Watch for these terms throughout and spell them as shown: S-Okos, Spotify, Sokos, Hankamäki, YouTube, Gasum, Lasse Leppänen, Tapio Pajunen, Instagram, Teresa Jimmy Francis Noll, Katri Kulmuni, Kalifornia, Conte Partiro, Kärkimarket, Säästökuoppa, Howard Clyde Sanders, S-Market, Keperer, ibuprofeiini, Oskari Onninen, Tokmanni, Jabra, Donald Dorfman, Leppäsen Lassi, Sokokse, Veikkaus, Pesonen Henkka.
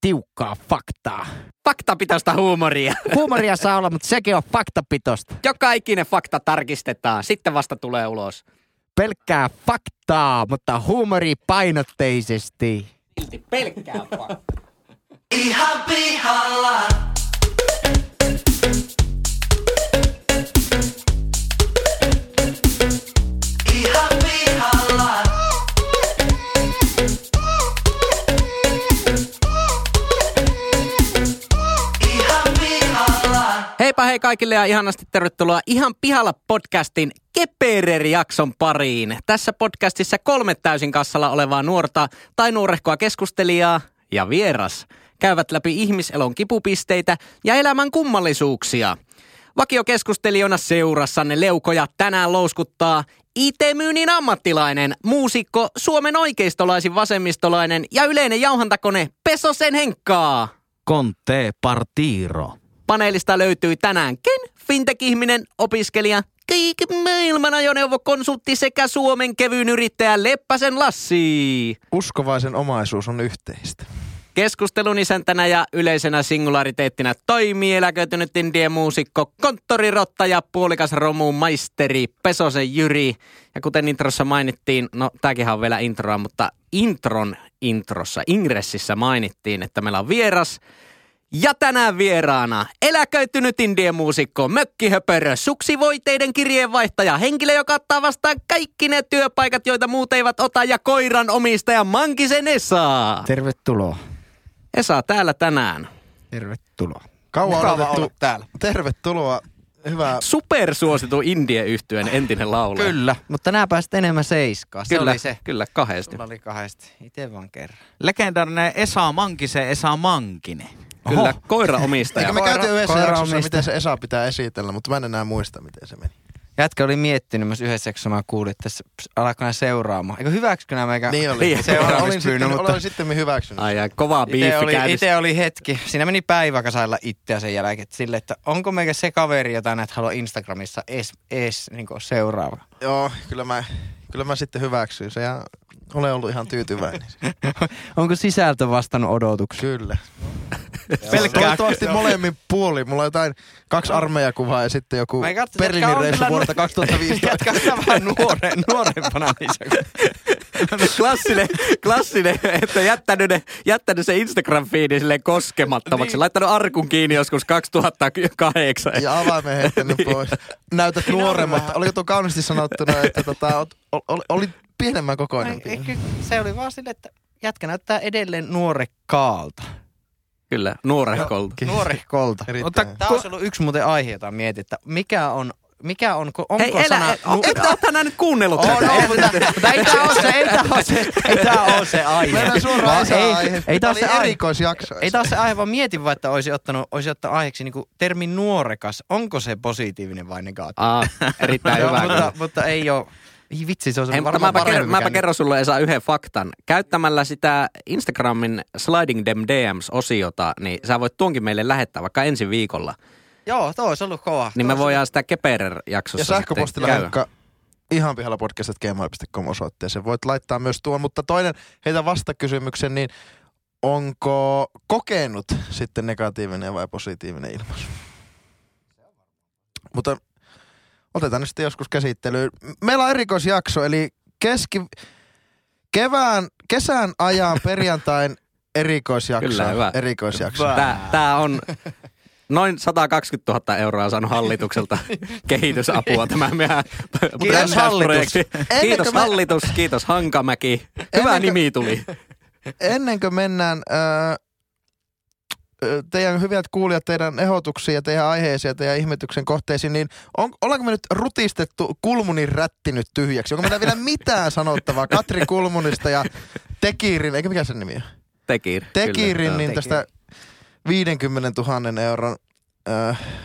tiukkaa faktaa. Faktapitoista huumoria. Huumoria saa olla, mutta sekin on faktapitoista. Joka ikinen fakta tarkistetaan, sitten vasta tulee ulos. Pelkkää faktaa, mutta huumori painotteisesti. Silti pelkkää faktaa. Ihan pihalla. Ihan pihalla. Ihan pihalla. Heipä hei kaikille ja ihanasti tervetuloa Ihan pihalla podcastin Keperer-jakson pariin. Tässä podcastissa 3 täysin kassalla olevaa nuorta tai nuorehkoa keskustelijaa ja vieras käyvät läpi ihmiselon kipupisteitä ja elämän kummallisuuksia. Vakiokeskustelijona seurassanne leukoja tänään louskuttaa IT-myynnin ammattilainen, muusikko, Suomen oikeistolaisin vasemmistolainen ja yleinen jauhantakone Pesosen Henkkaa. Conte Partiro. Paneelista löytyy tänäänkin fintech-ihminen, opiskelija, maailman ajoneuvokonsultti sekä Suomen kevyyn yrittäjä Leppäsen Lassi. Uskovaisen omaisuus on yhteistä. Keskustelun isäntänä ja yleisenä singulariteettina toimii eläköitynyt indie-muusikko, konttorirottaja, puolikas romuun maisteri Pesonen Jyrri. Ja kuten introssa mainittiin, no tääkinhän on vielä introa, mutta intron introssa, ingressissä mainittiin, että meillä on vieras. Ja tänään vieraana eläköitynyt indie-muusikko, mökkihöpörö, suksivoiteiden kirjeenvaihtaja, henkilö, joka ottaa vastaan kaikki ne työpaikat, joita muut eivät ota, ja koiran omistaja Mankisen Esa. Tervetuloa. Esa täällä tänään. Tervetuloa. Kauan odotettu täällä. Tervetuloa. Hyvä. Supersuosittu indie-yhtyeen entinen laulaja. Kyllä, mutta nää pääsit enemmän seiskaan. Kyllä, oli se. Kyllä, kahdesti. Sulla oli kahdesti. Itse vaan kerran. Legendaarinen Esa Mankisen Esa Mankinen. Kyllä, oho. Koiraomistaja. Eikä me käytiin yhdessä jaksossa, miten se Esa pitää esitellä, mutta mä en enää muista, miten se meni. Jätkä oli miettinyt myös yhdessä jaksossa, mä kuulin, että alkoi nää seuraamaan. Eikö hyväksikö nää meikä? Niin oli. Olin sitten hyväksynyt. Ai kovaa biifi käynnissä. Itse oli hetki. Siinä meni päivä kasailla itseä sen jälkeen. Silleen, että onko meikä se kaveri, jota näet haluaa Instagramissa niin seuraava? Joo, kyllä mä sitten hyväksyin se ja olen ollut ihan tyytyväinen. Onko sisältö vastannut odotuksia? Kyllä. Toivottavasti molemmin puolin. Mulla on jotain 2 armeijakuvaa ja sitten joku Berliinin reissu vuodelta 2015. Jatkaa sitä vähän nuorempana niissä. Klassinen, että jättänyt se Instagram-fiini silleen koskemattomaksi. Niin. Laittanut arkun kiinni joskus 2008. Ja avaimen heittänyt pois. Näytät nuoremmalta. Oliko tuo kauniisti sanottuna, että oli pienemmän kokoinen. Se oli vaan silleen, että jätkä näyttää edelleen nuorekkaalta. Kyllä, nuorehkolta. Nuorehkolta. Tämä olisi ollut yksi muuten aihe, jota mietin, että mikä on, onko hei, sana... Että oot tänään nyt kuunnellut tätä. Ei tää oo se aihe. Meillä on suoraan se aihe. Ei tää oo se aihe, vaan mietin vaan, että olisi ottanut aiheeksi niinku termin nuorekas. Onko se positiivinen vai negatiivinen? Erittäin hyvä. Mutta ei oo... Ei vitsi, se on varmaan paremmin. Mäpä kerron sulle Esa yhden faktan. Käyttämällä sitä Instagramin Sliding Them DMs-osiota, niin sä voit tuonkin meille lähettää vaikka ensi viikolla. Joo, toi olisi ollut kova. Niin me voidaan sitä Keperer-jaksossa sitten käydä. Ja sähköpostilla vaikka ihan pihalla podcast@gmail.com osoitteeseen. Voit laittaa myös tuon, mutta toinen heitä vastakysymyksen, niin onko kokenut sitten negatiivinen vai positiivinen ilmaisu? Mutta... otetaan nyt sitten joskus käsittelyyn. Meillä on erikoisjakso, eli kesän ajan perjantain erikoisjakso. Kyllä, hyvä. Erikoisjakso. Tää on noin 120 000 € saanut hallitukselta kehitysapua tämä meidän. Kiitos hallitus. Kiitos hallitus, kiitos Hankamäki. Hyvä nimi tuli. Ennen kuin mennään... teidän hyvät kuulijat, teidän ehdotuksiin ja teidän aiheisiin ja teidän ihmetyksen kohteisiin, niin ollaanko me nyt rutistettu Kulmunin rätti nyt tyhjäksi? Onko meillä vielä mitään sanottavaa Katri Kulmunista ja Tekirin, eikä mikä sen nimi on? Tekirin, niin tästä 50 000 €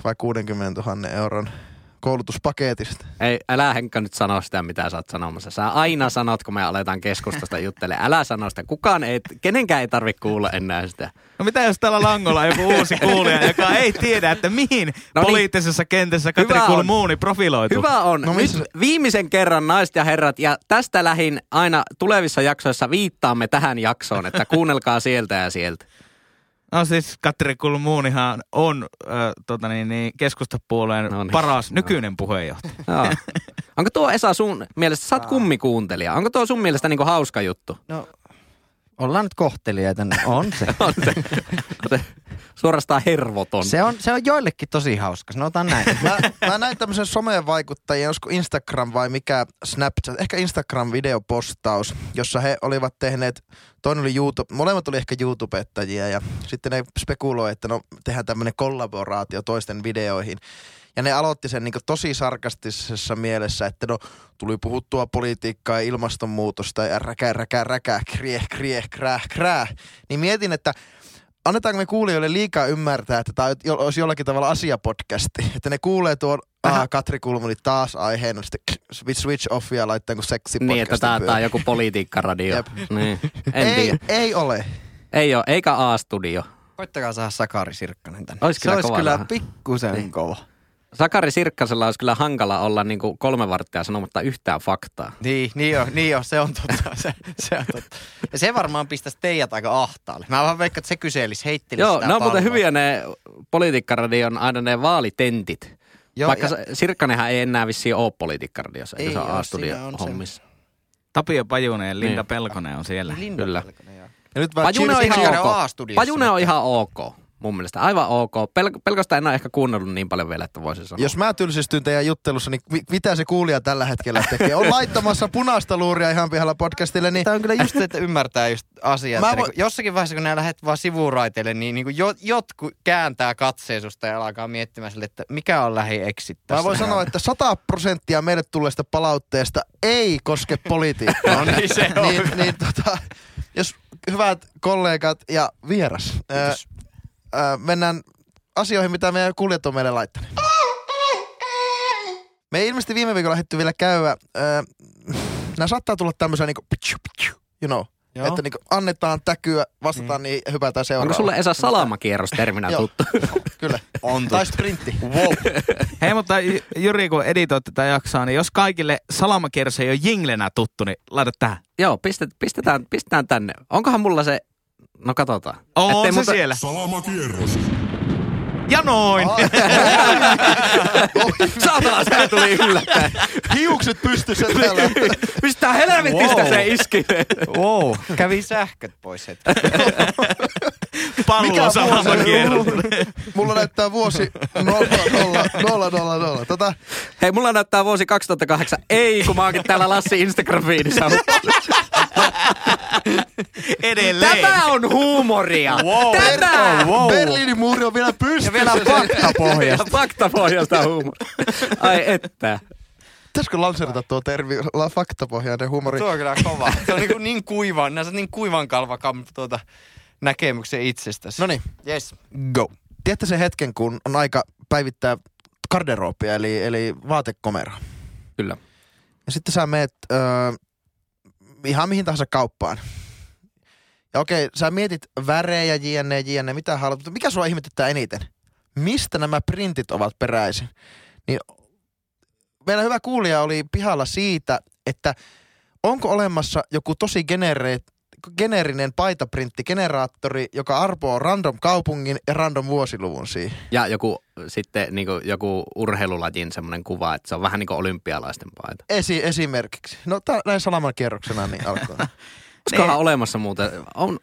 vai 60 000 € koulutuspaketista. Ei, älä Henkka nyt sano sitä, mitä sä oot sanomassa. Sä aina sanot, kun me aletaan keskustasta juttele. Älä sano sitä. Kenenkään ei tarvitse kuulla enää sitä. No mitä jos täällä langolla on joku uusi kuulija, joka ei tiedä, että mihin poliittisessa kentässä Katri Kulmuni profiloituu. Hyvä on. No, nyt viimeisen kerran naiset ja herrat, ja tästä lähin aina tulevissa jaksoissa viittaamme tähän jaksoon, että kuunnelkaa sieltä ja sieltä. No siis Katri Kulmunihan on keskustapuolueen paras nykyinen puheenjohtaja. No. Onko tuo Esa sun mielestä, sä oot kummikuuntelija, onko tuo sun mielestä niinku hauska juttu? No ollaan nyt kohteliaita. On se. On se. Suorastaan hervoton. Se on joillekin tosi hauska, sanotaan näin. Mä näin tämmöisen someen vaikuttajien, olisiko Instagram vai mikä Snapchat, ehkä Instagram-videopostaus, jossa he olivat tehneet, toinen oli YouTube, molemmat oli ehkä YouTubettajia ja sitten ne spekuloi, että no tehdään tämmöinen kollaboraatio toisten videoihin. Ja ne aloitti sen niin kuin tosi sarkastisessa mielessä, että no tuli puhuttua politiikkaa ja ilmastonmuutosta ja räkä, krieh, krää. Niin mietin, että annetaanko me kuulijoille liikaa ymmärtää, että tämä olisi jollakin tavalla asiapodcasti. Että ne kuulee tuon Katri Kulmuni taas aiheen, sitten switch offia laittaa kun seksipodcasti. Niin, että tämä on joku politiikkaradio. Niin. Ei ole. Ei ole, eikä A-studio. Koittakaa saada Sakari Sirkkainen tänne. Se olisi kyllä pikkusen niin kova. Sakari Sirkkasella olisi kyllä hankala olla niin kuin 3 varttia sanomatta yhtään faktaa. Niin on, se on totta. Se on totta. Ja se varmaan pistäisi teijät aika ahtaalle. Mä vaan veikkaan, että se kyselisi, heittelisi sitä palloa. Joo, no muuten hyviä ne politiikkaradion aina ne vaalitentit. Joo, vaikka ja Sirkkanenhän ei enää vissiin ole politiikkaradiossa, eikä se on A-studion hommissa. Tapio Pajunen ja Linda Pelkonen on siellä. Linda kyllä. Pelkonen, joo. Ja nyt Pajunen on ihan ok. Mun mielestä aivan ok. Pelkästään en ole ehkä kuunnellut niin paljon vielä, että voisin sanoa. Jos mä tylsistyn teidän juttelussa, niin mitä se kuulija tällä hetkellä tekee? On laittamassa punaista luuria ihan pihalla podcastille. Niin tämä on kyllä just se, että ymmärtää just asiaa. Niin jossakin vaiheessa, kun nämä lähdet vaan sivuraiteille, niin jotkut kääntää katseen susta ja alkaa miettimään sille, että mikä on lähi-exit tässä. Mä voin sanoa, että 100% meille tulleesta palautteesta ei koske politiikkaa. No niin se on. Jos hyvät kollegat ja vieras. Kiitos. Mennään asioihin, mitä meidän kuulijat on meille laittaneet. Me ei ilmeisesti viime viikolla lähdetty vielä käydä. Nämä saattaa tulla tämmöisiä niinku, you know, joo, että niinku annetaan täkyä, vastataan niin hypätään seuraavaan. Onko sulle Esa salaamakierrosterminä tuttu? Kyllä. On tuttu. Tai sprintti. Wow. Hei, mutta Jyri, kun editoit tätä jaksaa, niin jos kaikille salaamakierros ei ole jinglenä tuttu, niin laita tähän. Joo, pistetään tänne. Onkohan mulla se... No katsotaan. On se siellä. Salamakierros. Ja noin. Sataan, se tuli yllättäen. Hiukset pystyssä tällä. Mistä helvetistä se iski? Wow. Kävi sähköt pois hetki. Pallo salamakierros. Mulla näyttää vuosi 0000. Hei, mulla näyttää vuosi 2008. Ei, kun mä oonkin täällä Lassi Instagram-fiidissä. Edelleen. Tämä on huumoria. Wow. Wow. Berliinin muuri on vielä pystyssä. Ja vielä faktapohjasta. Faktapohjasta huumoria. Ai että. Pitäisikö lanserata tuo termi faktapohjainen huumori? Tuo on kyllä kova. Se on niin kuivan. Nää sä niin kuivan kalvakampi tuota näkemyksen itsestäsi. Noniin. Yes. Go. Tiedätte sen hetken, kun on aika päivittää garderoobia, eli vaatekomeraa. Kyllä. Ja sitten sä meet... ihan mihin tahansa kauppaan. Ja okei, sä mietit värejä, jne, mitä haluat, mutta mikä sua ihmetyttää eniten? Mistä nämä printit ovat peräisin? Niin meillä hyvä kuulija oli pihalla siitä, että onko olemassa joku tosi geneerinen paitaprinttigeneraattori, joka arpoo random kaupungin ja random vuosiluvun siihen. Ja joku urheilulajin semmoinen kuva, että se on vähän niin kuin olympialaisten paita. Esimerkiksi. No näin salaman kierroksena niin alkoi. Olisikohan olemassa muuten?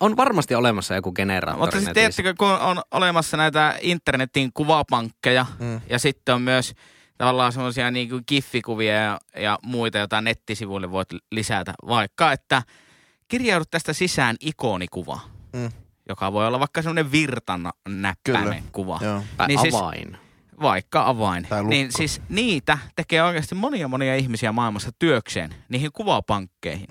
On varmasti olemassa joku generaattori. Mutta sitten tiettikö, kun on olemassa näitä internetin kuvapankkeja ja sitten on myös tavallaan semmoisia niin kuin giffikuvia ja muita, joita nettisivuille voit lisätä. Vaikka, että kirjaudut tästä sisään ikonikuva, joka voi olla vaikka semmoinen virtan näppäinen kuva. Tai niin avain. Siis, vaikka avain. Niin siis niitä tekee oikeasti monia ihmisiä maailmassa työkseen, niihin kuvapankkeihin.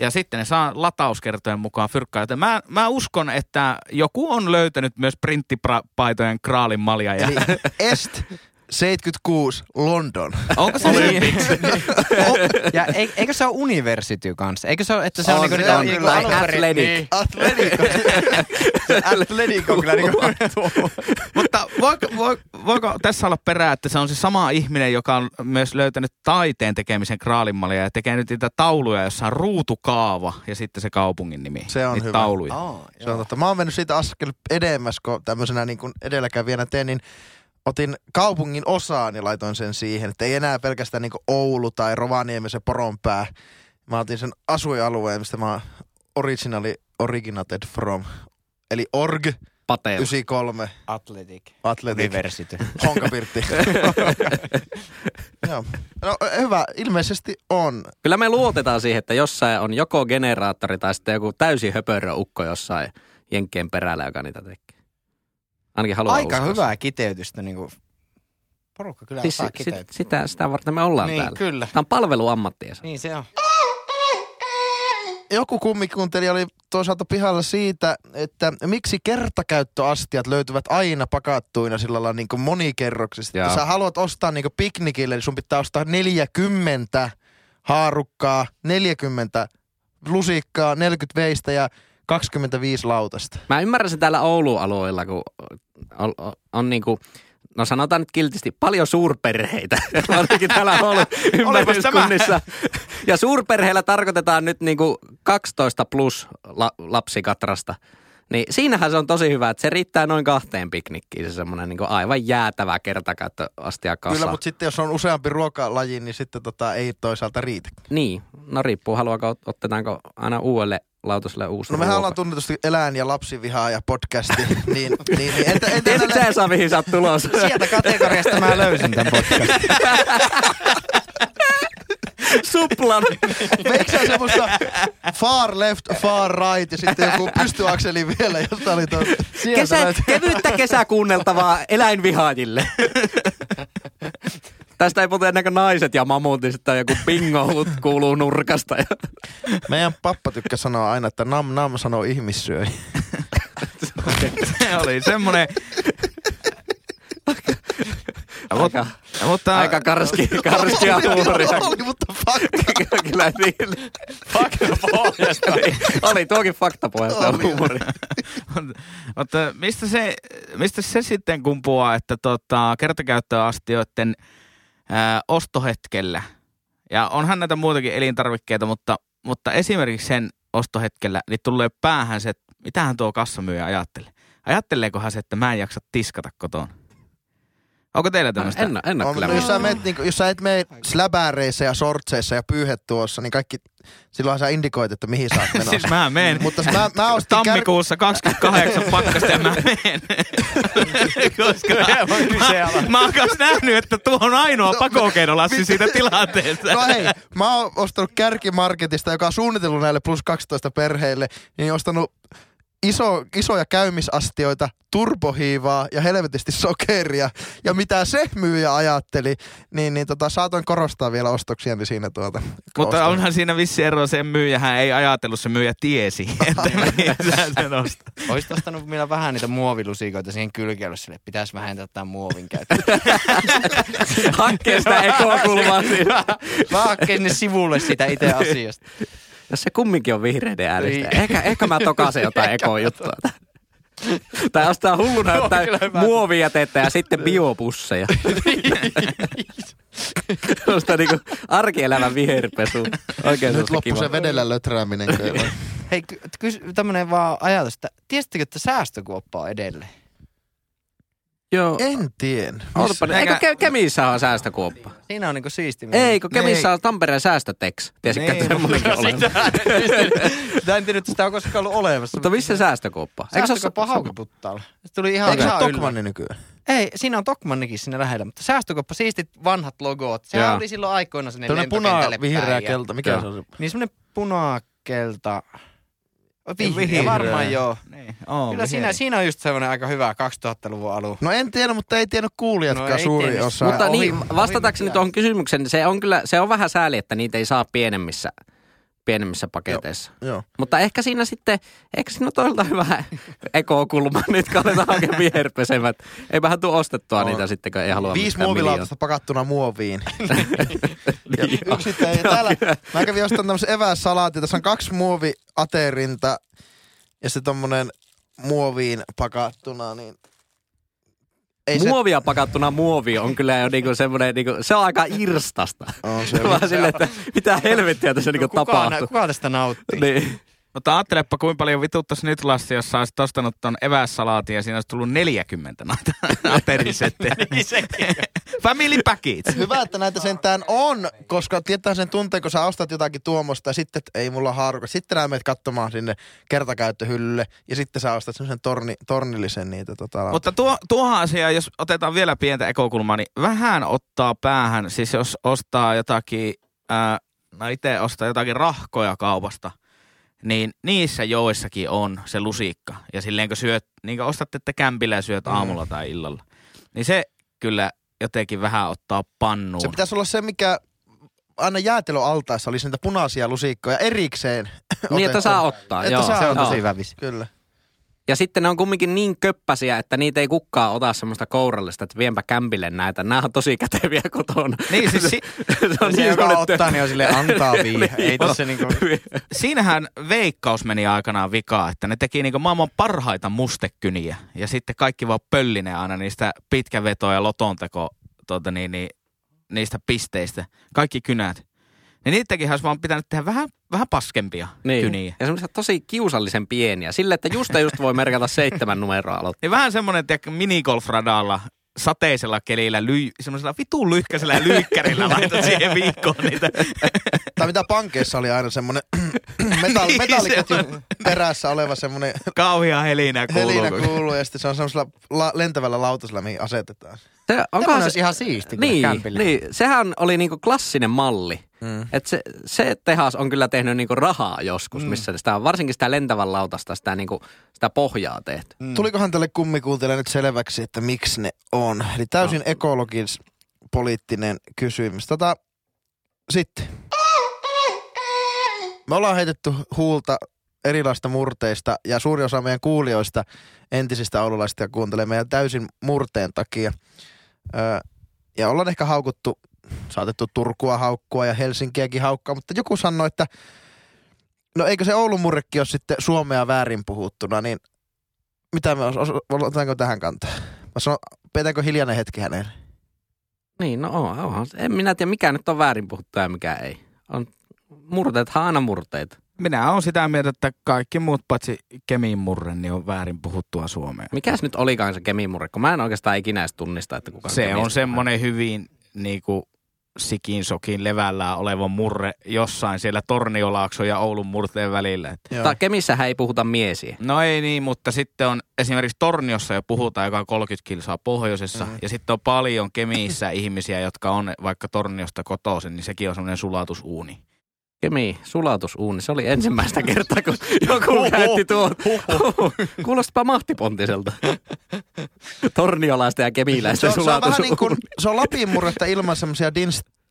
Ja sitten ne saa latauskertojen mukaan fyrkkaa. Joten mä uskon, että joku on löytänyt myös printtipaitojen kraalin malja. Eli est 76 London. Onko se niin? Ja eikö se ole university kanssa? Eikö se ole, että se on niinku niitä niinku athletic. Athletic on kyllä niinku. Mutta voiko tässä olla perää, että se on se sama ihminen, joka on myös löytänyt taiteen tekemisen graalinmallia ja tekee nyt niitä tauluja, jossa on ruutukaava ja sitten se kaupungin nimi. Se on niitä hyvä. Tauluja. Se on totta. Mä oon mennyt siitä askel edemmäs, kun tämmöisenä niin kuin edelläkävijänä teen, niin otin kaupungin osaan ja laitoin sen siihen, että ei enää pelkästään niinku Oulu tai Rovaniemi se Poronpää. Mä otin sen asuinalueen, mistä mä originated from, eli org. Patel. 93. Athletic. Diversity. Honkapirtti. Joo. No hyvä, ilmeisesti on. Kyllä me luotetaan siihen, että jossain on joko generaattori tai sitten joku täysin höpörö ukko jossain jenkkien perällä, joka niitä tekee. Ainakin haluaa aika uskoa. Hyvää kiteytystä. Niin kuin porukka kyllä siis osaa kiteytystä. Sitä varten me ollaan niin, täällä. Kyllä. Tämä on palveluammattiensa. Niin se on. Joku kummikuntelija oli toisaalta pihalla siitä, että miksi kertakäyttöastiat löytyvät aina pakattuina sillä lailla niin kuin monikerroksista. Jos sä haluat ostaa niin kuin piknikille, niin sun pitää ostaa 40 haarukkaa, 40 lusikkaa, 40 veistä ja 25 lautasta. Mä ymmärrän sen täällä Oulun alueella, kun on niin kuin... No sanotaan nyt kiltisti, paljon suurperheitä. Varsinkin täällä on ollut ympäryskunnissa. Ja suurperheillä tarkoitetaan nyt niinku 12 plus lapsikatrasta. Niin siinähän se on tosi hyvä, että se riittää noin 2 piknikkiin. Se semmoinen niinku aivan jäätävä kertakäyttöastia kasa. Kyllä, mutta sitten jos on useampi ruokalaji, niin sitten ei toisaalta riitä. Niin, no riippuu. Otetaanko aina uudelle lautaselle uusi. No mehän ollaan tunnetusti eläin- ja lapsivihaa ja podcasti, niin. Entä sä saa, mihin sä oot tulossa? Sieltä kategoriasta mä löysin tämän podcastin. Suplan. Meikö sä semmoista far left, far right ja sitten joku pystyakseli vielä, josta oli tuossa. Kevyyttä kesäkuunneltavaa eläinvihaajille. Tästä ei puhuta ennen kuin naiset ja mamuutista, joku pingo kuuluu nurkasta. Meidän pappa tykkää sanoa aina, että nam nam sanoo ihmissyöjä. Se oli semmoinen... Aika karskia huumoria. Oli, mutta fakta. Kyllä niin. Faktapohjasta. Oli tuokin faktapohjasta huumoria. Mutta mistä se sitten kumpuaa, että kertakäyttöastioiden... ostohetkellä. Ja onhan näitä muutakin elintarvikkeita, mutta esimerkiksi sen ostohetkellä niin tulee päähän se, että mitähän tuo kassamyyjä ajattelee. Ajatteleekohan se, että mä en jaksa tiskata kotona? Onko teillä tämmöistä? En ole kyllä. Jos sä et mene släbääreissä ja sortseissa ja pyyhet tuossa, niin kaikki... Silloinhan sä indikoit, että mihin sä oot menossa. Siis mä menen. Mutta mä ostin tammikuussa 28 pakkasta ja mä menen. Koska mä oon kanssa nähnyt, että tuo on ainoa pakokeino Lassi siitä tilanteesta. No hei, mä oon ostanut Kärkimarketista, joka on suunnitellut näille plus 12 perheille, niin ostanut... Isoja käymisastioita, turbohiivaa ja helvetisti sokeria. Ja mitä se myyjä ajatteli, niin saatoin korostaa vielä ostoksiani siinä tuota. Mutta onhan siinä vissi ero, sen myyjähän ei ajatellut, se myyjä tiesi, että sen ostaa. Oisit ostanut vielä vähän niitä muovilusikoita siihen kylkeen, sille pitäisi vähentää tämän muovin käyttöä. Hakkeen sitä ekokulmaa siinä. Mä hakkeen sinne sivulle sitä itse asiasta. Jos se kumminkin on vihreiden äänestäjä. Ehkä mä tokasen jotain ekojuttua. Tai ostaa hulluna jotain muovijätettä ja sitten biopusseja. Ostaa niinku arkielämän viherpesu. Oikein nyt loppu se vedellä löträäminen. Hei, tämmönen vaan ajatus, että tiesittekö, että säästökuoppa on edelleen? Joo. En tiedä. Eikö Kemissä ole säästökuoppa? Siinä on niinku siisti. Eikö Kemissä on Tampereen säästöteks? Tiesikö, että semmoinenkin olemassa? Sitä en tiedä, että sitä on koskaan ollut olemassa. Mutta missä säästökuoppa? Säästökuoppa on Haukaputtaalla. Se tuli ihan yllä. Eikö se ole Tokmanni nykyään? Ei, siinä on Tokmannikin siinä lähellä. Mutta säästökuoppa, siistit vanhat logot. Sehän oli silloin aikoina sinne lentokentälle päin. Vihreä kelta, mikä se on? Niin semmoinen punakelta... Vihreä varmaan joo. Niin. Kyllä siinä on just semmoinen aika hyvä 2000-luvun alu. No en tiedä, mutta ei tiennyt kuulijatkaan suuri osa. Mutta niin, vastatakseni tuohon kysymykseen, se on vähän sääli, että niitä ei saa pienemmissä pienemmissä paketeissa. Joo. Mutta ehkä siinä sitten, eikö siinä toisaalta hyvä ekokulma nyt, kun aletaan oikein viherpesevät. Eipähän tule ostettua niitä sitten, kun ei halua 5 muovilautasta pakattuna muoviin. Yksittäin. Täällä mä kävin ostamaan tämmöisen evässalaatin. Tässä on 2 muoviaterinta ja se tommonen muoviin pakattuna, niin... Muovia pakattuna muovi on kyllä jo niinku semmoinen, niinku, se on aika irstasta. On se. Vaan silleen, että mitä helvettiä tässä niinku tapahtuu. Kuka tästä nauttii? Niin. Mutta ajattelepa, kuinka paljon vituttaisi nyt, Lassi, jos sä olisit ostanut ton evässalaatin ja siinä olisi tullut 40 näitä aterisettejä. Niin sekin. Family package. Hyvä, että näitä sentään on, koska tietää sen tunteen, kun sä ostat jotakin tuomosta ja sitten, että ei mulla haaruka. Sitten nää menet katsomaan sinne kertakäyttöhyllylle ja sitten sä ostat semmoisen tornillisen niitä. Mutta tuohan asia, jos otetaan vielä pientä ekokulmaa, niin vähän ottaa päähän. Siis jos ostaa jotakin, itse ostaa jotakin rahkoja kaupasta. Niin niissä joissakin on se lusikka. Ja silleen kun syöt, niin kun ostat, että kämpillä ja syöt aamulla tai illalla. Niin se kyllä jotenkin vähän ottaa pannuun. Se pitäisi olla se, mikä aina jäätelöaltaissa olisi niitä punaisia lusikkoja erikseen. Niin, että saa ottaa. Että joo, saa, se on tosi vävis. Kyllä. Ja sitten ne on kumminkin niin köppäsiä, että niitä ei kukaan ota semmoista kourallista, että vienpä kämpille näitä. Nämä on tosi käteviä kotona. Niin, siis se on se, joka ottaa, niin on silleen antaa viihe. Ei tossa niinku... Siinähän Veikkaus meni aikanaan vikaan, että ne teki niinku maailman parhaita mustekyniä. Ja sitten kaikki vaan pöllinen aina niistä pitkävetoa ja lotonteko niistä pisteistä. Kaikki kynät. Niin niitäkin olisi vaan pitänyt tehdä vähän paskempia kyniä. Ja semmoisia tosi kiusallisen pieniä. Sille, että just voi merkata 7 numeroa aloittaa. Niin vähän semmoinen minigolfradalla, sateisella kelillä, semmoisella vitun lyhkäisellä lyykkärillä laitat siihen viikkoon niitä. Tai mitä pankeissa oli aina semmoinen metalliketjun perässä oleva semmoinen... Kauhia helinä kuuluu. Helinä kuuluu ja sitten se on semmoisella lentävällä lautasella, mihin asetetaan. Tämä on ihan siisti. Niin, sehän oli niinku klassinen malli. Että se tehas on kyllä tehnyt niinku rahaa joskus, missä sitä, varsinkin sitä lentävän lautasta, sitä pohjaa tehty. Tulikohan tälle kummikuuntelijalle nyt selväksi, että miksi ne on? Eli täysin ekologispoliittinen kysymys. Sitten. Me ollaan heitetty huulta erilaisista murteista ja suuri osa meidän kuulijoista, entisistä oululaisista, kuuntelee meidän täysin murteen takia. Ja ollaan ehkä haukuttu, saatettu Turkua haukkua ja Helsinkiäkin haukkaa, mutta joku sanoi, että no eikö se Oulun murrekki ole sitten suomea väärin puhuttuna, niin mitä me otetaanko tähän kantaa? Mä sanon, petäänkö hiljainen hetki hänelle? Niin, no onhan. En minä tiedä, mikä nyt on väärin puhuttua ja mikä ei. On murteethan aina murteita. Minä olen sitä mieltä, että kaikki muut paitsi Kemin murre, niin on väärin puhuttua suomea. Mikäs nyt olikaan se Kemin murre, kun mä en oikeastaan ikinä edes tunnista, että kuka se on semmoinen hyvin niinku sikin sokin levällään oleva murre jossain siellä Torniolaakson ja Oulun murteen välillä. Kemissähän ei puhuta miesiä. No ei niin, mutta sitten on esimerkiksi Torniossa jo puhutaan, joka on 30 kilsaa pohjoisessa. Ja sitten on paljon Kemissä ihmisiä, jotka on vaikka Torniosta kotoisin, niin sekin on semmoinen sulatusuuni. Kemi, sulatusuuni. Se oli ensimmäistä kertaa, kun joku käytti tuon. Kuulostapa mahtipontiselta. Torniolaista ja kemiläistä sulatusuuni. Se on vähän niin kuin, se on Lapin murretta ilman semmoisia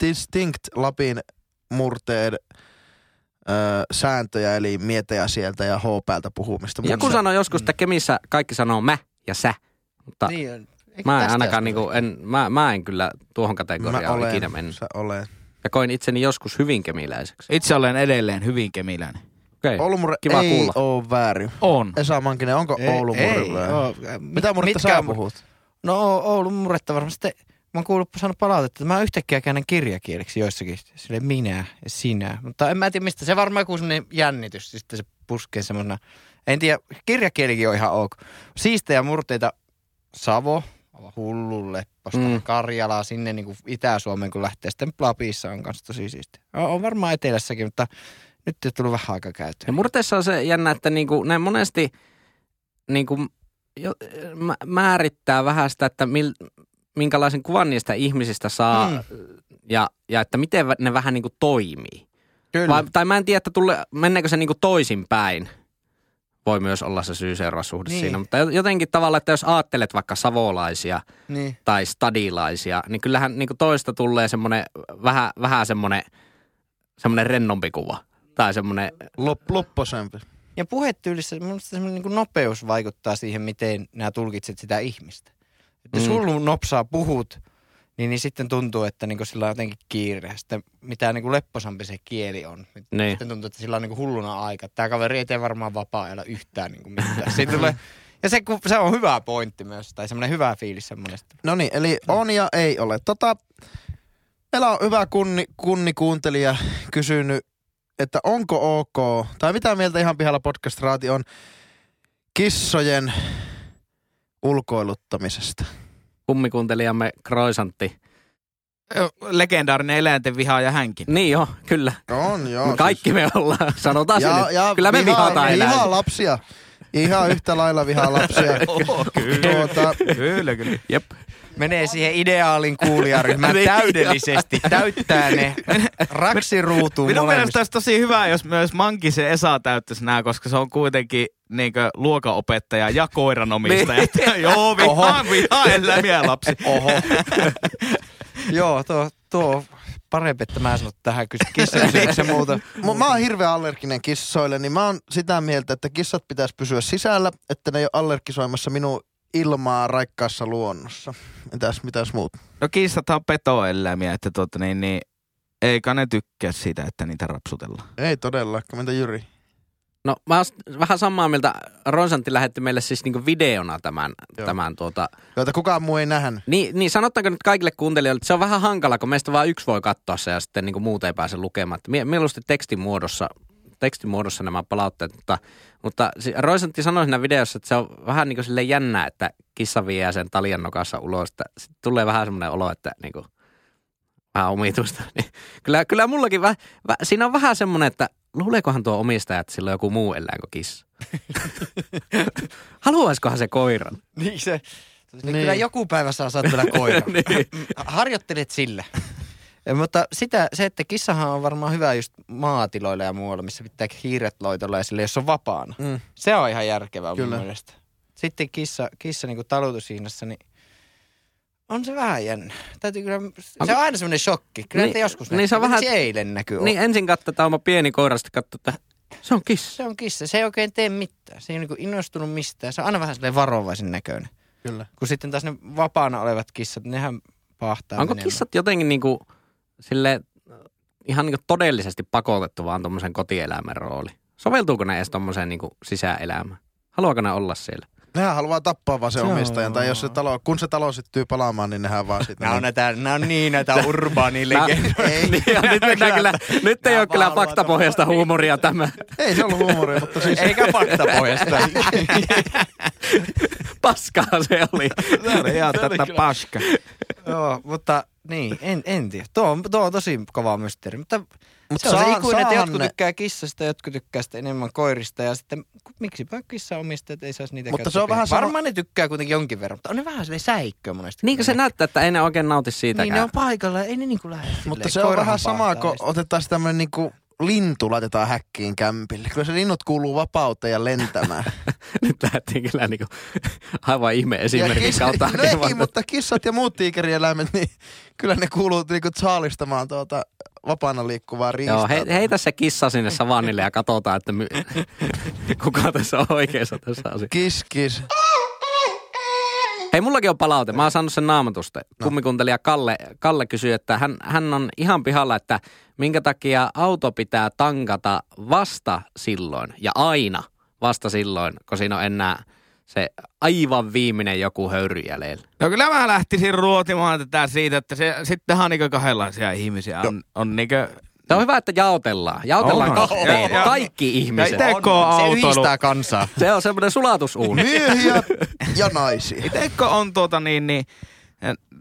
distinct Lapin murteen sääntöjä, eli mietejä sieltä ja h-päältä puhumista. Joku sanoi joskus, että Kemissä kaikki sanoo mä ja sä. Mutta niin, mä en ainakaan niinku, mä en kyllä tuohon kategoriaan ole ikinä mennyt. Mä olen. Ja koin itseni joskus hyvin kemiläiseksi. Itse olen edelleen hyvin kemiläinen. Okei, kiva ei kuulla. Ei oo väärin. On. Esa Mankinen, onko Oulun murre? Mitä murretta sä puhut? No Oulun murretta varmasti. Mä oon kuullut saanut palautetta, että mä yhtäkkiä käännän kirjakieleksi joissakin. Silleen minä ja sinä. Mutta en mä tiedä mistä. Se varmaan joku semmoinen jännitys. Sitten se puskee semmoinen. En tiedä, kirjakielikin on ihan ok. Siistejä murteita Savo. Hullun Lepposta, Karjalaa, sinne niin kuin Itä-Suomeen, kun lähtee sitten Lapissa, on kanssa tosi siistiä. On varmaan etelässäkin, mutta nyt ei ole tullut vähän aikaa käytyä. Ja murteissa on se jännä, että niinku, ne monesti niinku, määrittää vähän sitä, että minkälaisen kuvan niistä ihmisistä saa ja että miten ne vähän niinku toimii. Tai mä en tiedä, että menneekö se niinku toisinpäin. Voi myös olla se syy-seuraussuhde siinä, mutta jotenkin tavallaan, että jos ajattelet vaikka savolaisia tai stadilaisia, niin kyllähän niin toista tulee semmoinen vähän semmoinen rennompi kuva. tai semmoinen... Lopposempi. Ja puhetyylissä minusta semmoinen niin kuin nopeus vaikuttaa siihen, miten nämä tulkitset sitä ihmistä. Että sulla nopsaa puhut, niin sitten tuntuu, että niin kuin sillä on jotenkin kiire. Sitten mitä niin kuin lepposampi se kieli on. Niin. Sitten tuntuu, että sillä on niin kuin hulluna aika. Tämä kaveri ei tee varmaan vapaa-ajalla yhtään niin kuin mitään. Siitä tulee... Ja se on hyvä pointti myös, tai semmoinen hyvä fiilis semmoista. No niin, eli on ja ei ole. Meillä on hyvä kunnikuuntelija kysynyt, että onko ok, tai mitä mieltä Ihan pihalla podcast-raati on kissojen ulkoiluttamisesta. Kummikuuntelijamme Kroisantti. Legendaarinen eläinten vihaaja hänkin. Niin joo, kyllä. On joo. Me kaikki siis... me ollaan, sanotaan ja kyllä me vihataan eläinten. Vihaa lapsia. Ihan yhtä lailla vihaa lapsia. Kyllä. Jep. Menee siihen ideaalin kuulijaryhmään täydellisesti. Täyttää ne raksiruutuun. Minun mielestä olisi tosi hyvä, jos myös Mankisen Esa täyttäisi nämä, koska se on kuitenkin niinkö luokanopettaja ja koiranomistaja. Joo, vihaa eläimiä lapsi. Oho. Joo, tuo... Parempi, että mä en sano tähän kissaksi muuta. Mä oon hirveän allerginen kissoille, niin mä oon sitä mieltä, että kissat pitäisi pysyä sisällä, että ne ei ole allergisoimassa minun ilmaa raikkaassa luonnossa. Mitäs muut? No kissathan on petoeläimiä, että eikä ne tykkää siitä, että niitä rapsutellaan. Ei todellakaan. Entä Jyri? No mä oon vähän samaa mieltä. Ronsantti lähetti meille siis niinku videona tämän. Joita kukaan muu ei nähnyt. Niin sanottaanko nyt kaikille kuuntelijoille, että se on vähän hankala, kun meistä vaan yksi voi katsoa se ja sitten niinku muut ei pääse lukemaan. Mieluusti tekstimuodossa nämä palautteet, mutta Ronsantti sanoi siinä videossa, että se on vähän niinku silleen jännää, että kissa vie sen talian nokassa ulos. Sitten tulee vähän semmoinen olo, että niinku vähän omituista. Kyllä mullakin siinä on vähän semmoinen, että luuleekohan tuo omistaja, että sillä on joku muu eläin kuin kissa? Haluaiskohan se koiran? Niin se. Niin. Kyllä joku päivä saat vielä koiran. Niin. Harjoittelet sillä. Mutta se, että kissahan on varmaan hyvä just maatiloilla ja muualla, missä pitää hiiret loitolla ja sille, jos on vapaana. Mm. Se on ihan järkevää mun mielestä. Sitten kissa niin kuin talutushihnassa, niin on se vähän jännä. Täytyy kyllä, se on aina semmoinen shokki. Kyllä niin, joskus näkyy. Se vähän, eilen näkyy. Niin ensin katsotaan oma pieni koirasta katsotaan, että se on kissa. Se on kissa. Se ei oikein tee mitään. Se ei ole niin innostunut mistään. Se on aina vähän silleen varovaisen näköinen. Kyllä. Kun sitten taas ne vapaana olevat kissat, nehän pahtaa. Onko kissat jotenkin niin kuin silleen ihan niin kuin todellisesti pakotettu vaan tommoisen kotieläimen rooli? Soveltuuko ne edes tommoseen niin kuin sisäelämään? Haluaako ne olla siellä? Nehän haluaa tappaa vaan sen omistajan, tai jos kun se talo syttyy palaamaan, niin nehän vaan sitten... Nämä on näitä urbaanilegendoja. Nyt ei ole kyllä faktapohjasta huumoria tämä. Ei se ollut huumoria, mutta siis... Eikä faktapohjasta. Paskaa se oli. Joo, tätä paska. Joo, mutta niin, en tiedä. Tuo on tosi kova mysteeri, mutta... Mutta se on se ikuinen, että jotkut tykkää kissasta, jotkut tykkää sitä enemmän koirista ja sitten miksipä kissaomistajat ei saisi niitä käyttää. Varmaan ne tykkää kuitenkin jonkin verran, mutta on ne vähän silleen säikköä monesti. Niin kuin se näyttää, että ei ne oikein nauti siitäkään. Niin ne on paikalla, ei ne niin kuin lähde silleen. Mutta se on vähän sama, kun otetaan tämmöinen niin kuin lintu laitetaan häkkiin kämpille. Kyllä se linnut kuuluu vapauteen ja lentämään. Nyt lähdettiin kyllä niin kuin aivan ihme esimerkiksi kautta. Ei, mutta kissat ja muut tiikerieläimet, niin kyllä ne kuuluu niin kuin saalistamaan vapaana liikkuvaa riistaa. Joo, heitä se kissa sinne savannille ja katsotaan, että kuka tässä on oikeassa tässä asiassa. Kiss. Hei, mullakin on palaute. Mä oon saanut sen naamatusta. No. Kummikuntelija Kalle kysyi, että hän on ihan pihalla, että minkä takia auto pitää tankata vasta silloin ja aina vasta silloin, kun siinä on enää se aivan viimeinen joku höyry jäljellä. No kyllä mä lähtisin ruotimaan tätä siitä, että sittenhän on niinkö kahdenlaisia ihmisiä. On niinkö... Se on hyvä, että jaotellaan kahteen. Kaikki ihmiset. Se yhdistää kansaa. Se on semmoinen sulatusuuni. Miehiä ja naisia. Itsekö on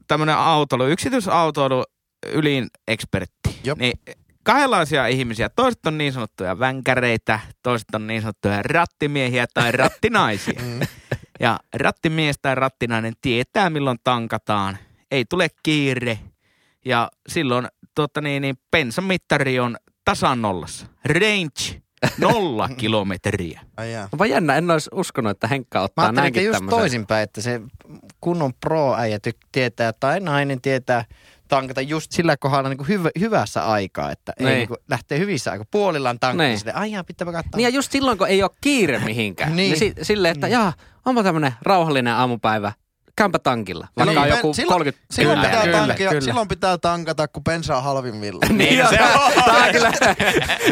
tämmöinen autoilu, yksityisautoilu ylin ekspertti. Niin, kahdenlaisia ihmisiä. Toiset on niin sanottuja vänkäreitä, toiset on niin sanottuja rattimiehiä tai rattinaisia. Ja rattimies tai rattinainen tietää, milloin tankataan. Ei tule kiire. Ja silloin bensamittari on tasan nollassa. Range 0 kilometriä. No vaan jännä, en olisi uskonut, että Henkka ottaa näinkin tämmöisen. Mä ajattelin just toisinpäin, että se kunnon pro-äijä tietää tai nainen tietää tankata just sillä kohdalla niin kuin hyvässä aikaa, että ei niin kuin lähtee hyvissä aikaa. Puolillaan tankata sitä, aijaa, pitääpä katsoa. Niin ja just silloin, kun ei ole kiire mihinkään. Niin. Silleen, että jaa, onpa tämmöinen rauhallinen aamupäivä. Käympä tankilla. Vaikka on joku 30. Silloin pitää tankata, kun bensa on halvimmilla. Niin se on. Kyllä.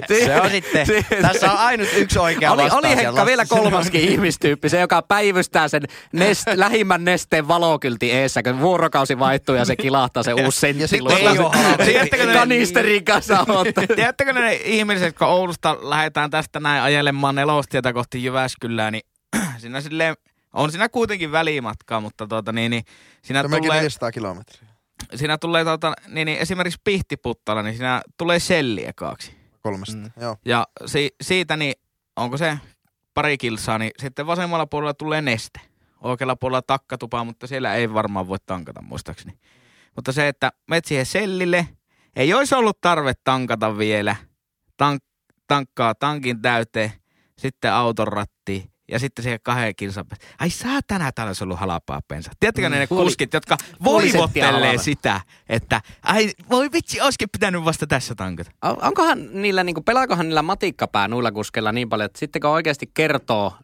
Se on sitten. Tässä on ainut yksi oikea vastaus. Oli Henkka vielä kolmaskin ihmistyyppi, se joka päivystää sen lähimmän nesteen valokylti eessä, kun vuorokausi vaihtuu ja se kilahtaa se uusi sentti. Kanisterin kanssa ottaa. Tiedättekö ne ihmiset, kun Oulusta lähdetään tästä näin ajelemaan Nelostietä kohti Jyväskylää, niin siinä silleen... On siinä kuitenkin välimatkaa, mutta siinä tulee... Tämäkin 400 kilometriä. Siinä tulee esimerkiksi Pihtiputtala, niin siinä tulee selli ekaaksi. 300, joo. Ja siitä niin, onko se pari kilsaa, niin sitten vasemmalla puolella tulee neste. Oikealla puolella takkatupaa, mutta siellä ei varmaan voi tankata muistaakseni. Mutta se, että menet siihen sellille, ei olisi ollut tarve tankata vielä. Tankkaa tankin täyteen, sitten auton rattiin. Ja sitten siihen 2 kilsan päästä. Ai saatana, täällä olisi ollut halapaa bensaa. Tiedättekö ne kuskit, jotka voivottelee sitä, että ai voi vitsi, olisikin pitänyt vasta tässä tankata. Onkohan niillä, pelaakohan niillä matikkapää nuilla kuskilla niin paljon, että sitten kun oikeasti kertoo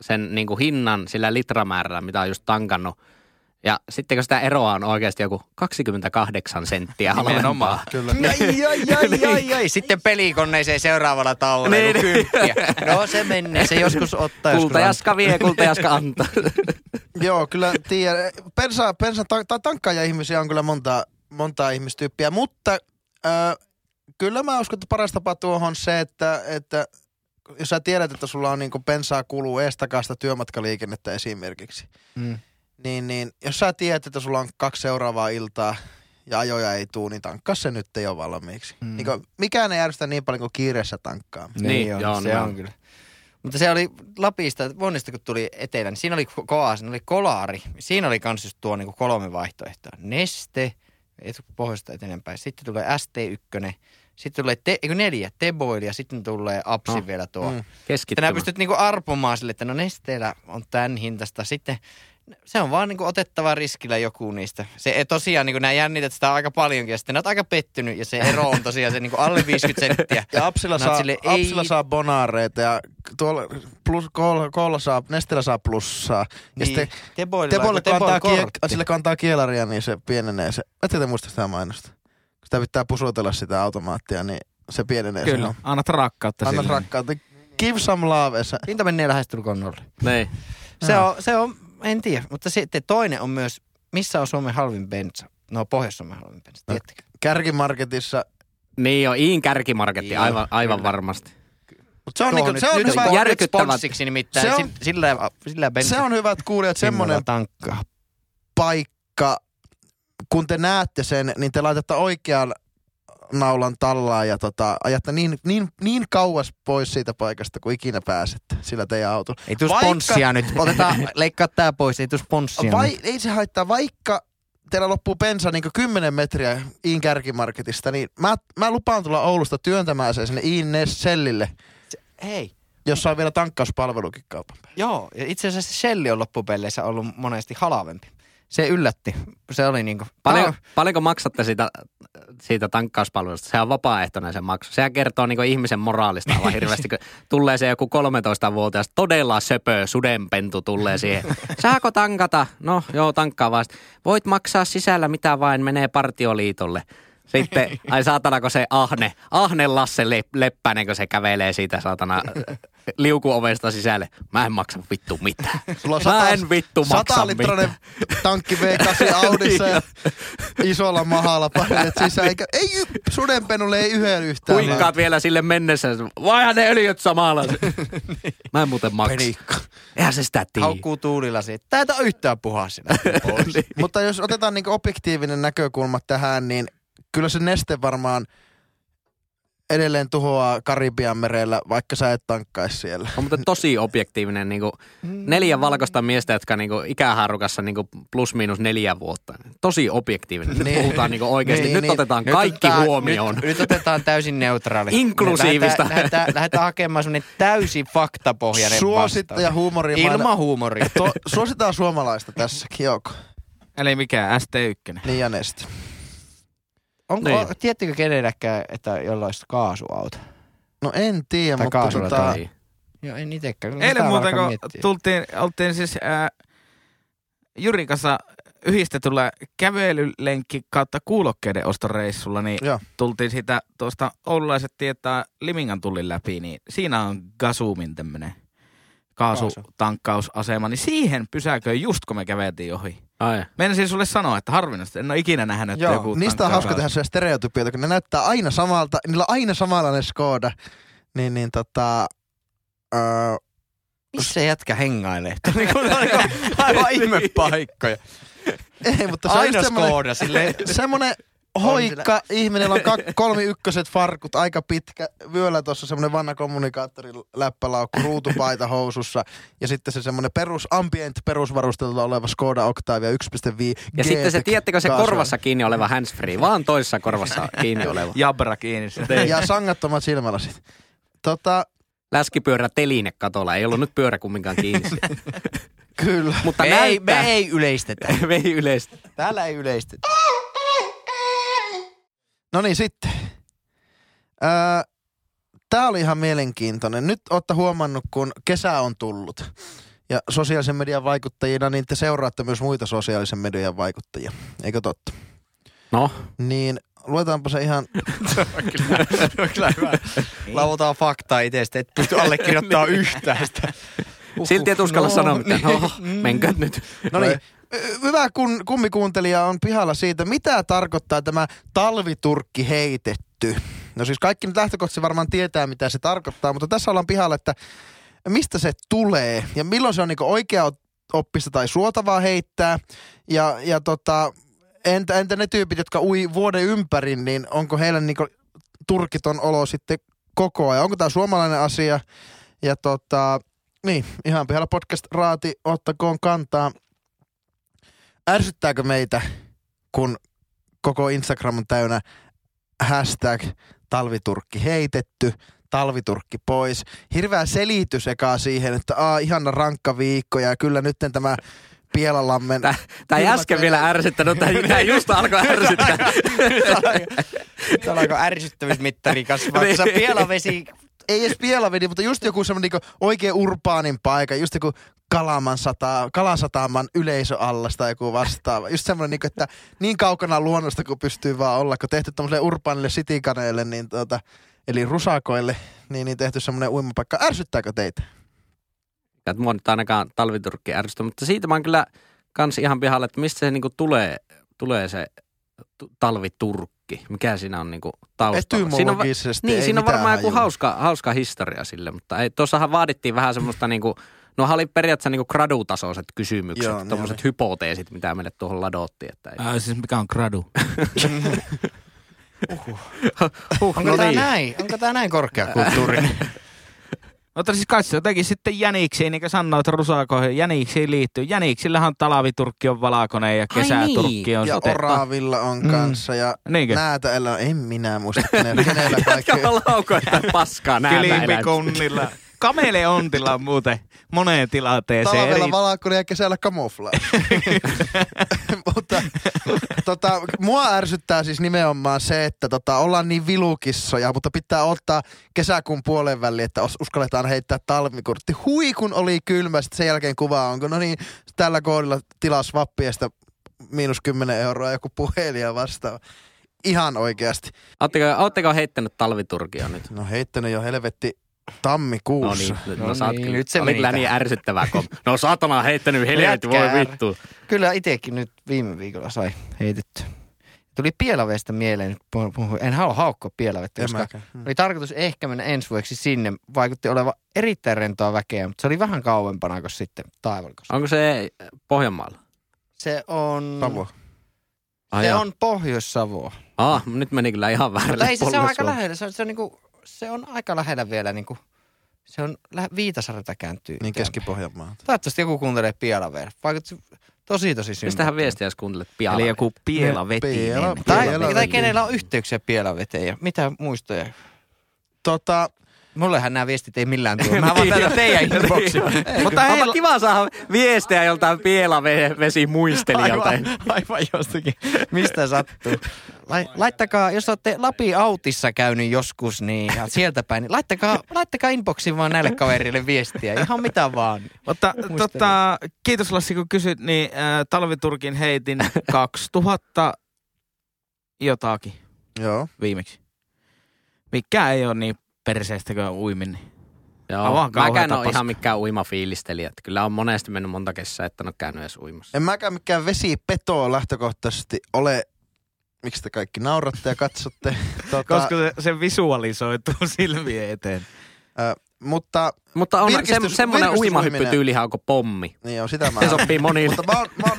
sen hinnan sillä litramäärällä, mitä on just tankannut, ja sitten kun sitä eroa on oikeasti joku 28 senttiä halvempaa. Jai. Sitten pelikoneeseen seuraavalla taululla joku 10. No se menee, se joskus ottaa. Kultajaska vie, kultajaska antaa. Joo, kyllä tiedän. Tankkaaja ihmisiä on kyllä montaa ihmistyyppiä, mutta kyllä mä uskon, että paras tapa tuohon on se, että jos sä tiedät, että sulla on bensaa kuluu eestakasta työmatkaliikennettä esimerkiksi, niin, jos sä tiedät, että sulla on 2 seuraavaa iltaa ja ajoja ei tuu, niin tankkaa se nyt jo valmiiksi. Niin kuin, mikään ei järjestä niin paljon kuin kiireessä tankkaa. Niin on kyllä. Mutta se oli Lapista, Vonnista kun tuli etelä, niin siinä oli KA, siinä oli Kolari. Siinä oli kans just tuo 3 vaihtoehtoa. Neste, pohjoista eteenpäin. Sitten tulee ST1, sitten tulee 4 Teboili ja sitten tulee Apsi vielä tuo. Keskittymä. Tänään pystyt arpomaan sille, että Nesteellä on tämän hintasta. Sitten... Se on vaan otettava riskillä joku niistä. Se tosiaan, nämä jännität sitä aika paljonkin ja sitten olet aika pettynyt ja se ero on tosiaan se alle 50 senttiä. Ja Apsilla saa bonareita ja koolla saa, Nestillä saa plussaa. Ja niin. Sitten Teboille kantaa kielaria, niin se pienenee se. Mä tiedän muista sitä mainosta. Kun sitä pitää pusutella sitä automaattia, niin se pienenee. Kyllä, se annat rakkautta sille. Annat rakkautta. Give some love. Pinta menee lähestulkoon nolle. Niin. Se on... En tiedä, mutta sitten toinen on myös, missä on Suomen halvin bensa? No Pohjois-Suomen halvin bensa, tiedättekö? Kärkimarketissa. Niin on, Iin kärkimarketti, aivan varmasti. Mutta se on järkyttävä. Se on hyvät kuulijat, semmoinen paikka, kun te näette sen, niin te laitatte oikean naulan tallaan ja ajatte niin kauas pois siitä paikasta, kuin ikinä pääsette sillä teidän autolla. Ei tuu sponssia nyt. Leikkaa tää pois, ei tuu sponssia. Ei se haittaa, vaikka teillä loppuu bensa 10 metriä Iin kärkimarketista, niin mä lupaan tulla Oulusta työntämään sen sinne Iin Sellille. Hei. Jossa on vielä tankkauspalvelukin kaupan päällä. Joo, ja itse asiassa se Selli on loppupeleissä ollut monesti halvempi. Se yllätti. Se oli Paljonko maksatte siitä tankkauspalvelusta? Sehän on vapaaehtoinen se maksu. Sehän kertoo ihmisen moraalista aivan hirveästi, kun tulee se joku 13-vuotias todella söpö sudenpentu tulee siihen. Saako tankata? No joo, tankkaa vaan. Voit maksaa sisällä mitä vain, menee partioliitolle. Sitten, ai saatanako se Ahne Lasse Leppänen, kun se kävelee siitä saatana liukuovesta sisälle. Mä en maksa vittu mitään. Mä en vittu maksa mitään. 100-litrainen tankki V8 Audissa ja isolla mahalla paneet sisään. Ei sudenpenulle, ei yhtään. Huikkaat vielä sille mennessä. Vaihan ne öljyt samalla. Mä en muuten maksa. Penikka. Eihän se sitä tiiä. Haukkuu tuulilla siitä. Täältä on yhtään puhaa sinä. Mutta jos otetaan objektiivinen näkökulma tähän, niin kyllä se neste varmaan edelleen tuhoaa Karibian merellä, vaikka sä et tankkaisi siellä. On muuten tosi objektiivinen. 4 valkoista miestä, jotka ikähaarukassa plus miinus 4 vuotta. Tosi objektiivinen. Nyt puhutaan oikeasti. Nyt otetaan kaikki huomioon. Nyt otetaan täysin neutraali. Inklusiivista. Lähdetään hakemaan semmoinen täysin faktapohjainen vastaus. Ilman huumoria. Suositaan suomalaista tässäkin, joko. Eli mikä? ST1. Niin ja neste. Onko, niin. Tiedättekö kenelläkään, että jollain kaasuauto? No en tiedä, tai mutta tota... Joo, en itsekään. Eilen muuten, kun oltiin siis Jyrin kanssa yhdistetyllä kävelylenkki kautta kuulokkeiden ostoreissulla, niin joo. Tultiin sitä tuosta oululaiset tietää Limingan tullin läpi, niin siinä on Gasumin tämmönen kaasutankkausasema, niin siihen pysäköi just kun me käveltiin ohi. Ai. Meinasin sulle sanoa, että harvinaisesti en ole ikinä nähnyt joo, joku niistä on hauska tehdä se stereotypioita, kun ne näyttää aina samalta, niillä on aina samanlainen Skoda, niin tota... Missä jätkä hengailee? Aivan ihmepaikkoja. Ei, mutta se aina on Skoda, semmoinen hoikka ihminen, on 3-1 farkut, aika pitkä vyöllä tuossa, semmoinen vanha kommunikaattorin läppälaukku, ruutupaita housussa ja sitten se semmoinen perus ambient perusvarustelulla oleva Skoda Octavia 1.5 ja sitten se, tiedättekö se korvassa kiinni oleva handsfree, vaan toisessa korvassa kiinni oleva. Jabra kiinni. Ja sangattomat silmälasit. Läskipyörä teline katolla, ei ollut nyt pyörä kumminkaan kiinni. Kyllä. Mutta me ei yleistetä. Me ei yleistetä. Täällä ei yleistetä. No niin, sitten. Tää oli ihan mielenkiintoinen. Nyt ootte huomannut, kun kesä on tullut. Ja sosiaalisen median vaikuttajina, niin te seuraatte myös muita sosiaalisen median vaikuttajia. Eikö totta? No. Niin, luetaanpa se ihan... se on kyllä hyvä. Lauvotaan faktaa itsestä, et pysty allekirjoittamaan yhtään sitä. Silti et uskalla sanoa mitään. Menkää nyt. No niin. Hyvä kummikuuntelija on pihalla siitä, mitä tarkoittaa tämä talviturkki heitetty. No siis kaikki nyt lähtökohtaisesti varmaan tietää, mitä se tarkoittaa, mutta tässä ollaan pihalla, että mistä se tulee ja milloin se on niinku oikea oppista tai suotavaa heittää. Ja entä ne tyypit, jotka ui vuoden ympäri, niin onko heillä niinku turkiton olo sitten koko ajan? Onko tämä suomalainen asia? Ja niin, ihan pihalla podcast raati, ottakoon kantaa. Ärsyttääkö meitä, kun koko Instagram on täynnä #talviturkki heitetty, talviturkki pois. Hirveä selitys ekaa siihen, että ihana rankka viikko ja kyllä nyt tämä Pielalammen... Tämä ei äsken vielä ärsyttänyt, tämä just alkoi ärsyttää. Tämä alkoi ärsyttävyysmittari kasvaa, kun sä Pielavesi... Ei edes Pielavesi, mutta just joku semmoinen niin oikein urbaanin paikka, just joku Kalasataman yleisöallas tai joku vastaava. Just semmoinen, niin kuin, että niin kaukana luonnosta kuin pystyy vaan olla, kun tehty tämmöiselle urbaanille sitikaneille, niin eli rusakoille, niin tehty semmoinen uimapaikka. Ärsyttääkö teitä? Ja mua nyt ainakaan talviturkki ärsyttää, mutta siitä mä oon kyllä kans ihan pihalla, että mistä se niin kuin tulee se talviturkki. Mikä siinä on niinku taustalla? Siinä on varmaan joku hauska historia sille, mutta tuossahan vaadittiin vähän semmoista niinku, nohan oli periaatteessa niinku gradutasoiset kysymykset, joo, tommoset niin hypoteesit, mitä meille tuohon ladottiin. Että ei. Siis mikä on gradu? Onko tää näin korkeakulttuurinen? Mutta siis kai se jotenkin sitten jäniksiin, niin kuin sanoit rusakoihin, jäniksiin liittyy. Jäniksillähän talviturkki on valakoinen ja kesäturkki on sitten. Ja oravilla on kanssa ja näätäillä, en minä muista, kenellä kaikki. Jätkä on laukoista paskaa näätäillä. Kilpikunnilla. Kameleontilla on muuten moneen tilanteeseen. Talvella valakoinen ja kesällä kamuflaa. Mutta mua ärsyttää siis nimenomaan se, että ollaan niin vilukissoja, mutta pitää ottaa kesäkuun puolen väliin, että uskalletaan heittää talvikurtti. Hui kun oli kylmä, sitten sen jälkeen kuva onko. No niin, tällä kohdalla tilas vappiesta -10 euroa joku puhelija vastaava. Ihan oikeasti. Ootteko heittänyt talviturkia nyt? No heittänyt jo helvetti. Tammikuussa. No niin. Nyt se meni niin ärsyttävää. No saatana heittänyt helvetti, voi vittu. Kyllä itsekin nyt viime viikolla sai heitetty. Tuli Pielaveestä mieleen, en halua haukkoa Pielavettä, koska oli tarkoitus ehkä mennä ensi vuodeksi sinne. Vaikutti olevan erittäin rentoa väkeä, mutta se oli vähän kauempana kuin sitten Taivalkossa. Onko se Pohjanmaalla? Se on... Savoa. Se on Pohjois-Savoa. Nyt meni kyllä ihan väärälle. Mutta se on aika lähellä, se on niinku... Se on aika lähellä vielä niinku, se on Viitasarjata kääntyy. Niin Keski-Pohjanmaalta. Toivottavasti joku kuuntelee Pielaveer. Vaikutti tosi sympattia. Mistähän viestiä, jos kuuntelet Pielaveer? Eli joku Pielavetinen. Tai kenellä on yhteyksiä Pielaveteen ja mitä muistoja? Mullehan nämä viestit ei millään tule. Mä vaan täältä teidän inboxilla. Mutta hei, kiva saada viestejä joltain pielavesimuistelijalta. Aivan jostakin. Mistä sattuu? Laittakaa, jos olette Lapin autissa käynyt joskus, niin sieltä päin, niin laittakaa inboxiin vaan näille kaverille viestiä. Ihan mitä vaan. Mutta kiitos Lassi, kun kysyt, niin Talviturkin heitin 2000 jotakin. Joo. Viimeksi. Mikä ei ole niin perseestä kuin uimin. Joo, mäkään on ihan mikään uimafiilistelijä. Kyllä on monesti mennyt monta kesää, että en ole käynyt edes uimassa. En mäkään mikään vesipetoa lähtökohtaisesti ole. Miksi te kaikki nauratte ja katsotte? Koska se visualisoituu silmien eteen. Mutta on semmoinen uimahyppytyylihan kuin pommi. Niin on, sitä mä se sopii monille. Mutta mä oon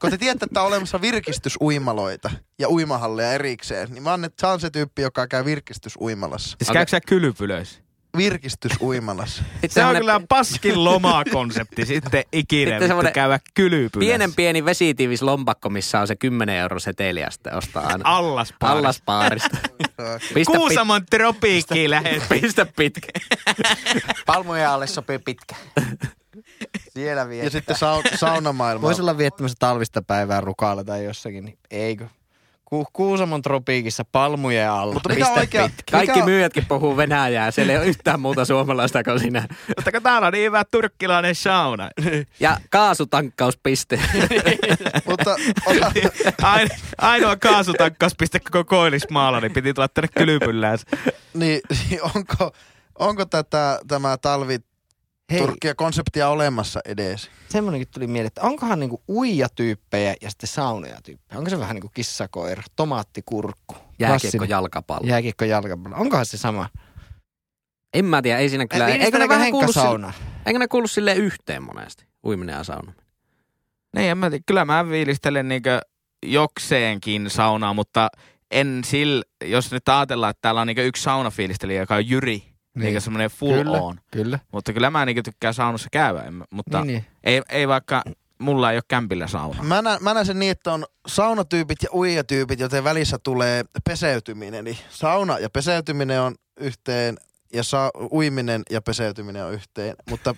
kun te tiedätte, että on olemassa virkistysuimaloita ja uimahalleja erikseen, niin mä saan se tyyppi, joka käy virkistysuimalassa. Siis käykö sä kylpylöissä? Virkistysuimalassa. Se on kyllä paskin lomakonsepti sitten ikinä vittu käydä kylpylässä. Pieni vesitiivis lompakko, missä on se 10 € seteliä sitten ostaa aina. Allaspaarista. Kuusamon tropiikki lähes. Pistä pitkä. Palmujen alle sopii pitkä. Siellä viettää. Ja sitten saunamaailma. Voisi olla viettämässä talvista päivää Rukaalla tai jossakin, niin eikö? Kuusamon tropiikissa palmujen alla. Mutta mikä oikein? Kaikki myyjätkin puhuu venäjää. Siellä ei ole yhtään muuta suomalaista kuin sinä. Mutta kun täällä on niin hyvä turkkilainen sauna. Ja kaasutankkauspiste. Mutta ainoa kaasutankkauspiste koko Koillismaalla, niin piti tulla tänne kylpyllään. Niin onko tämä talviturkkia-konseptia olemassa edes? Semmoinenkin tuli mieleen, että onkohan niinku uija-tyyppejä ja sitten saunoja-tyyppejä. Onko se vähän niinku kissakoira, tomaattikurkku, jääkiekko-jalkapallo. Jääkiekko-jalkapallo. Onkohan se sama? En mä tiedä, ei siinä kyllä. Eikö ne vähän kuulu saunaan? Eikö ne kuulu silleen yhteen monesti, uiminen ja saunaminen? Ei, en mä tiedä. Kyllä mä viilistelen niinku jokseenkin saunaa, mutta jos nyt ajatellaan, että täällä on niinku yksi saunafiilistelijä, joka on Jyri. Niin semmoinen full kyllä, on. Kyllä. Mutta kyllä mä niinkin tykkään saunassa käydä, mutta niin. Ei vaikka mulla ei ole kämpillä sauna. Mä näen sen niin, että on saunatyypit ja uijatyypit, joten välissä tulee peseytyminen. Niin sauna ja peseytyminen on yhteen ja uiminen ja peseytyminen on yhteen, mutta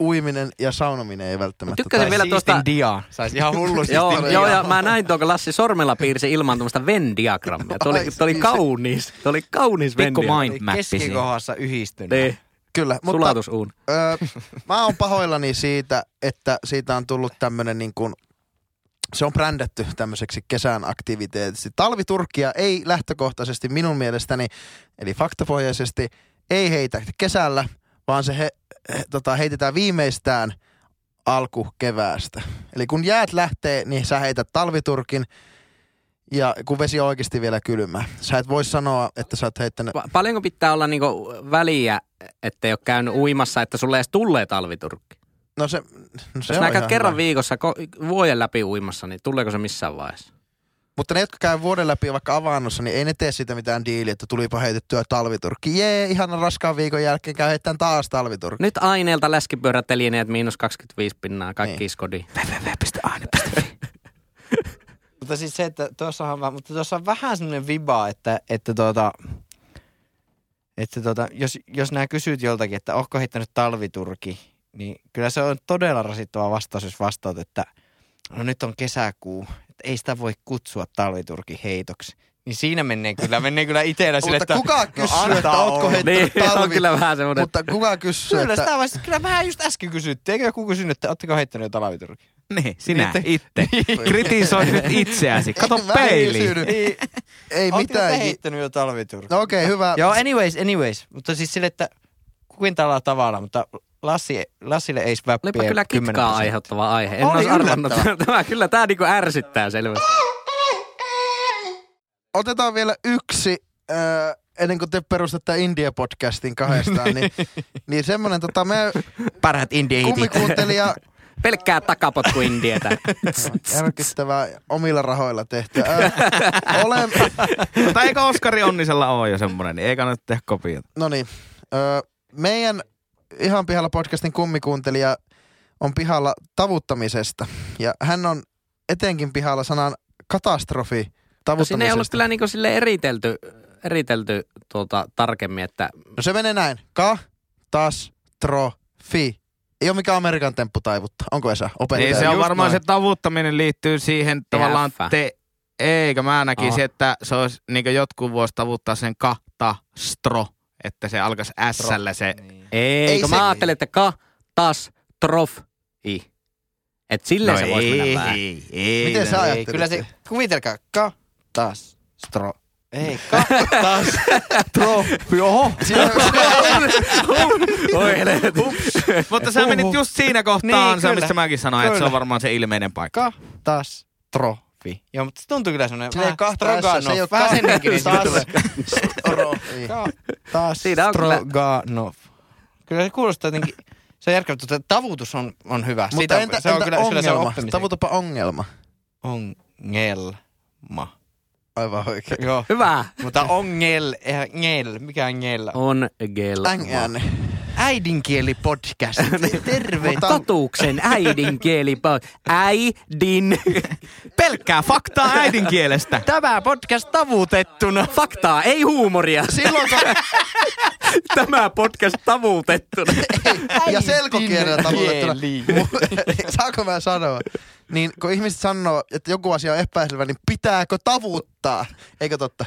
uiminen ja saunominen ei välttämättä. Tykkäsin vielä tuosta diaa. Saisi ihan hullusti. Joo, ja mä näin tuon, kun Lassi sormella piirsi ilman tuommoista Venn-diagramia. Tuo oli kaunis Venn-diagramia. Pikku mindmappi. Keskikohdassa yhdistynyt. Kyllä. Sulatusuun. Mä oon pahoillani siitä, että siitä on tullut tämmönen niin kuin, se on brändätty tämmöiseksi kesän aktiviteetiksi. Talviturkkia ei lähtökohtaisesti minun mielestäni, eli faktapohjaisesti, ei heitä kesällä, vaan se heitetään viimeistään alkukeväästä. Eli kun jäät lähtee, niin sä heität talviturkin, ja kun vesi on oikeasti vielä kylmä. Sä et voi sanoa, että sä oot heittänyt. Paljonko pitää olla niinku väliä, ettei ole käynyt uimassa, että sulle edes tulee talviturkki? No se jos nää käyt kerran hyvä. Viikossa vuoden läpi uimassa, niin tuleeko se missään vaiheessa? Mutta ne, jotka käy vuoden läpi vaikka avannossa, niin ei ne tee sitä mitään diiliä, että tulipa heitettyä talviturkki. Jee, ihanan raskaan viikon jälkeen käy heittämään taas talviturkki. Nyt aineelta läskipyörätelineet -25%, kaikki niin. Iskodi. www.aine.fi Mutta siis se, että tuossa on vähän semmoinen viba, että jos nää kysyt joltakin, että ootko heittänyt talviturki, niin kyllä se on todella rasittava vastaus, jos vastaat, että no nyt on kesäkuu. Ei sitä voi kutsua talviturkin heitoksi. Niin siinä menee kyllä itsellä sille, että kuka kysyy, että ootko heittänyt talviturkin? Mutta kuka kysyy, että... Kyllä vähän just äsken kysyttiin. Eikö joku kysynyt, että ootteko heittänyt talviturkin? Niin, sinä itse. Kritisoit nyt itseäsi. Kato peiliin. Ei mitään. Ootteko heittänyt jo talviturkin? No okei, hyvä. Joo, anyways. Mutta siis sille, että kukin tällä tavalla, mutta... Lassille ei sväppiä 10%. Olipa kyllä kitkaa aiheuttava aihe. En olisi arvannut. Tämä niinku ärsyttää selvästi. Otetaan vielä yksi, ennen kuin te perustatte India-podcastin kahdestaan, niin semmoinen meidän parhaat kummikuuntelija... Pelkkää takapotku Indietä. Järkyttävää omilla rahoilla tehty. Tai eikö Oskari Onnisella ole jo semmoinen, niin ei kannata tehdä kopiota. Noniin. Meidän... Ihan pihalla -podcastin kummikuuntelija on pihalla tavuttamisesta. Ja hän on etenkin pihalla sanan katastrofi tavuttamisesta. No siinä ei ollut kyllä niin kuin sille eritelty tarkemmin, että... No se menee näin. Ka-tas-tro-fi. Ei ole mikään Amerikan temppu taivuttaa. Onko Esa? Niin se on varmaan noin. Se tavuttaminen liittyy siihen tavallaan Eikä mä näkisin, että se olisi niin jotkut voisi tavuttaa sen ka-ta-stro, että se alkaisi S-llä se... Niin. Eikö mä ajattelin, että ka-tas-trof-i. Että silleen no se voisi mennä vähän. Miten sä ajattelit? Kyllä se, kuvitelkaa, ka-tas-stro. Ei, katastrofi, oho. Mutta sä menit just siinä kohtaan, niin, mistä mäkin sanoin, kyllä. Että se on varmaan se ilmeinen paikka. Katastrofi. Joo, mutta se tuntuu kyllä semmoinen vähän stroganoff. Se ei ole katastrofi. Katastrofi. Kyllä se kuulostaa jotenkin, se on järkevää, että tavutus on hyvä. Mutta entä ongelma? Tavutapa ongelma. Ongelma. Aivan oikein. Joo. Hyvä. Mutta on ngel. Mikä on ngel? On gel. Äidinkielipodcast. Terve. Totuuksen äidinkielipodcast. Pelkkää faktaa äidinkielestä. Tämä podcast tavutettuna. Faktaa, ei huumoria. Tämä podcast tavutettuna. Ei. Ja selkokielellä tavutettuna. Saanko mä sanoa? Niin kun ihmiset sanoo, että joku asia on epäselvä, niin pitääkö tavuttaa? Eikö totta?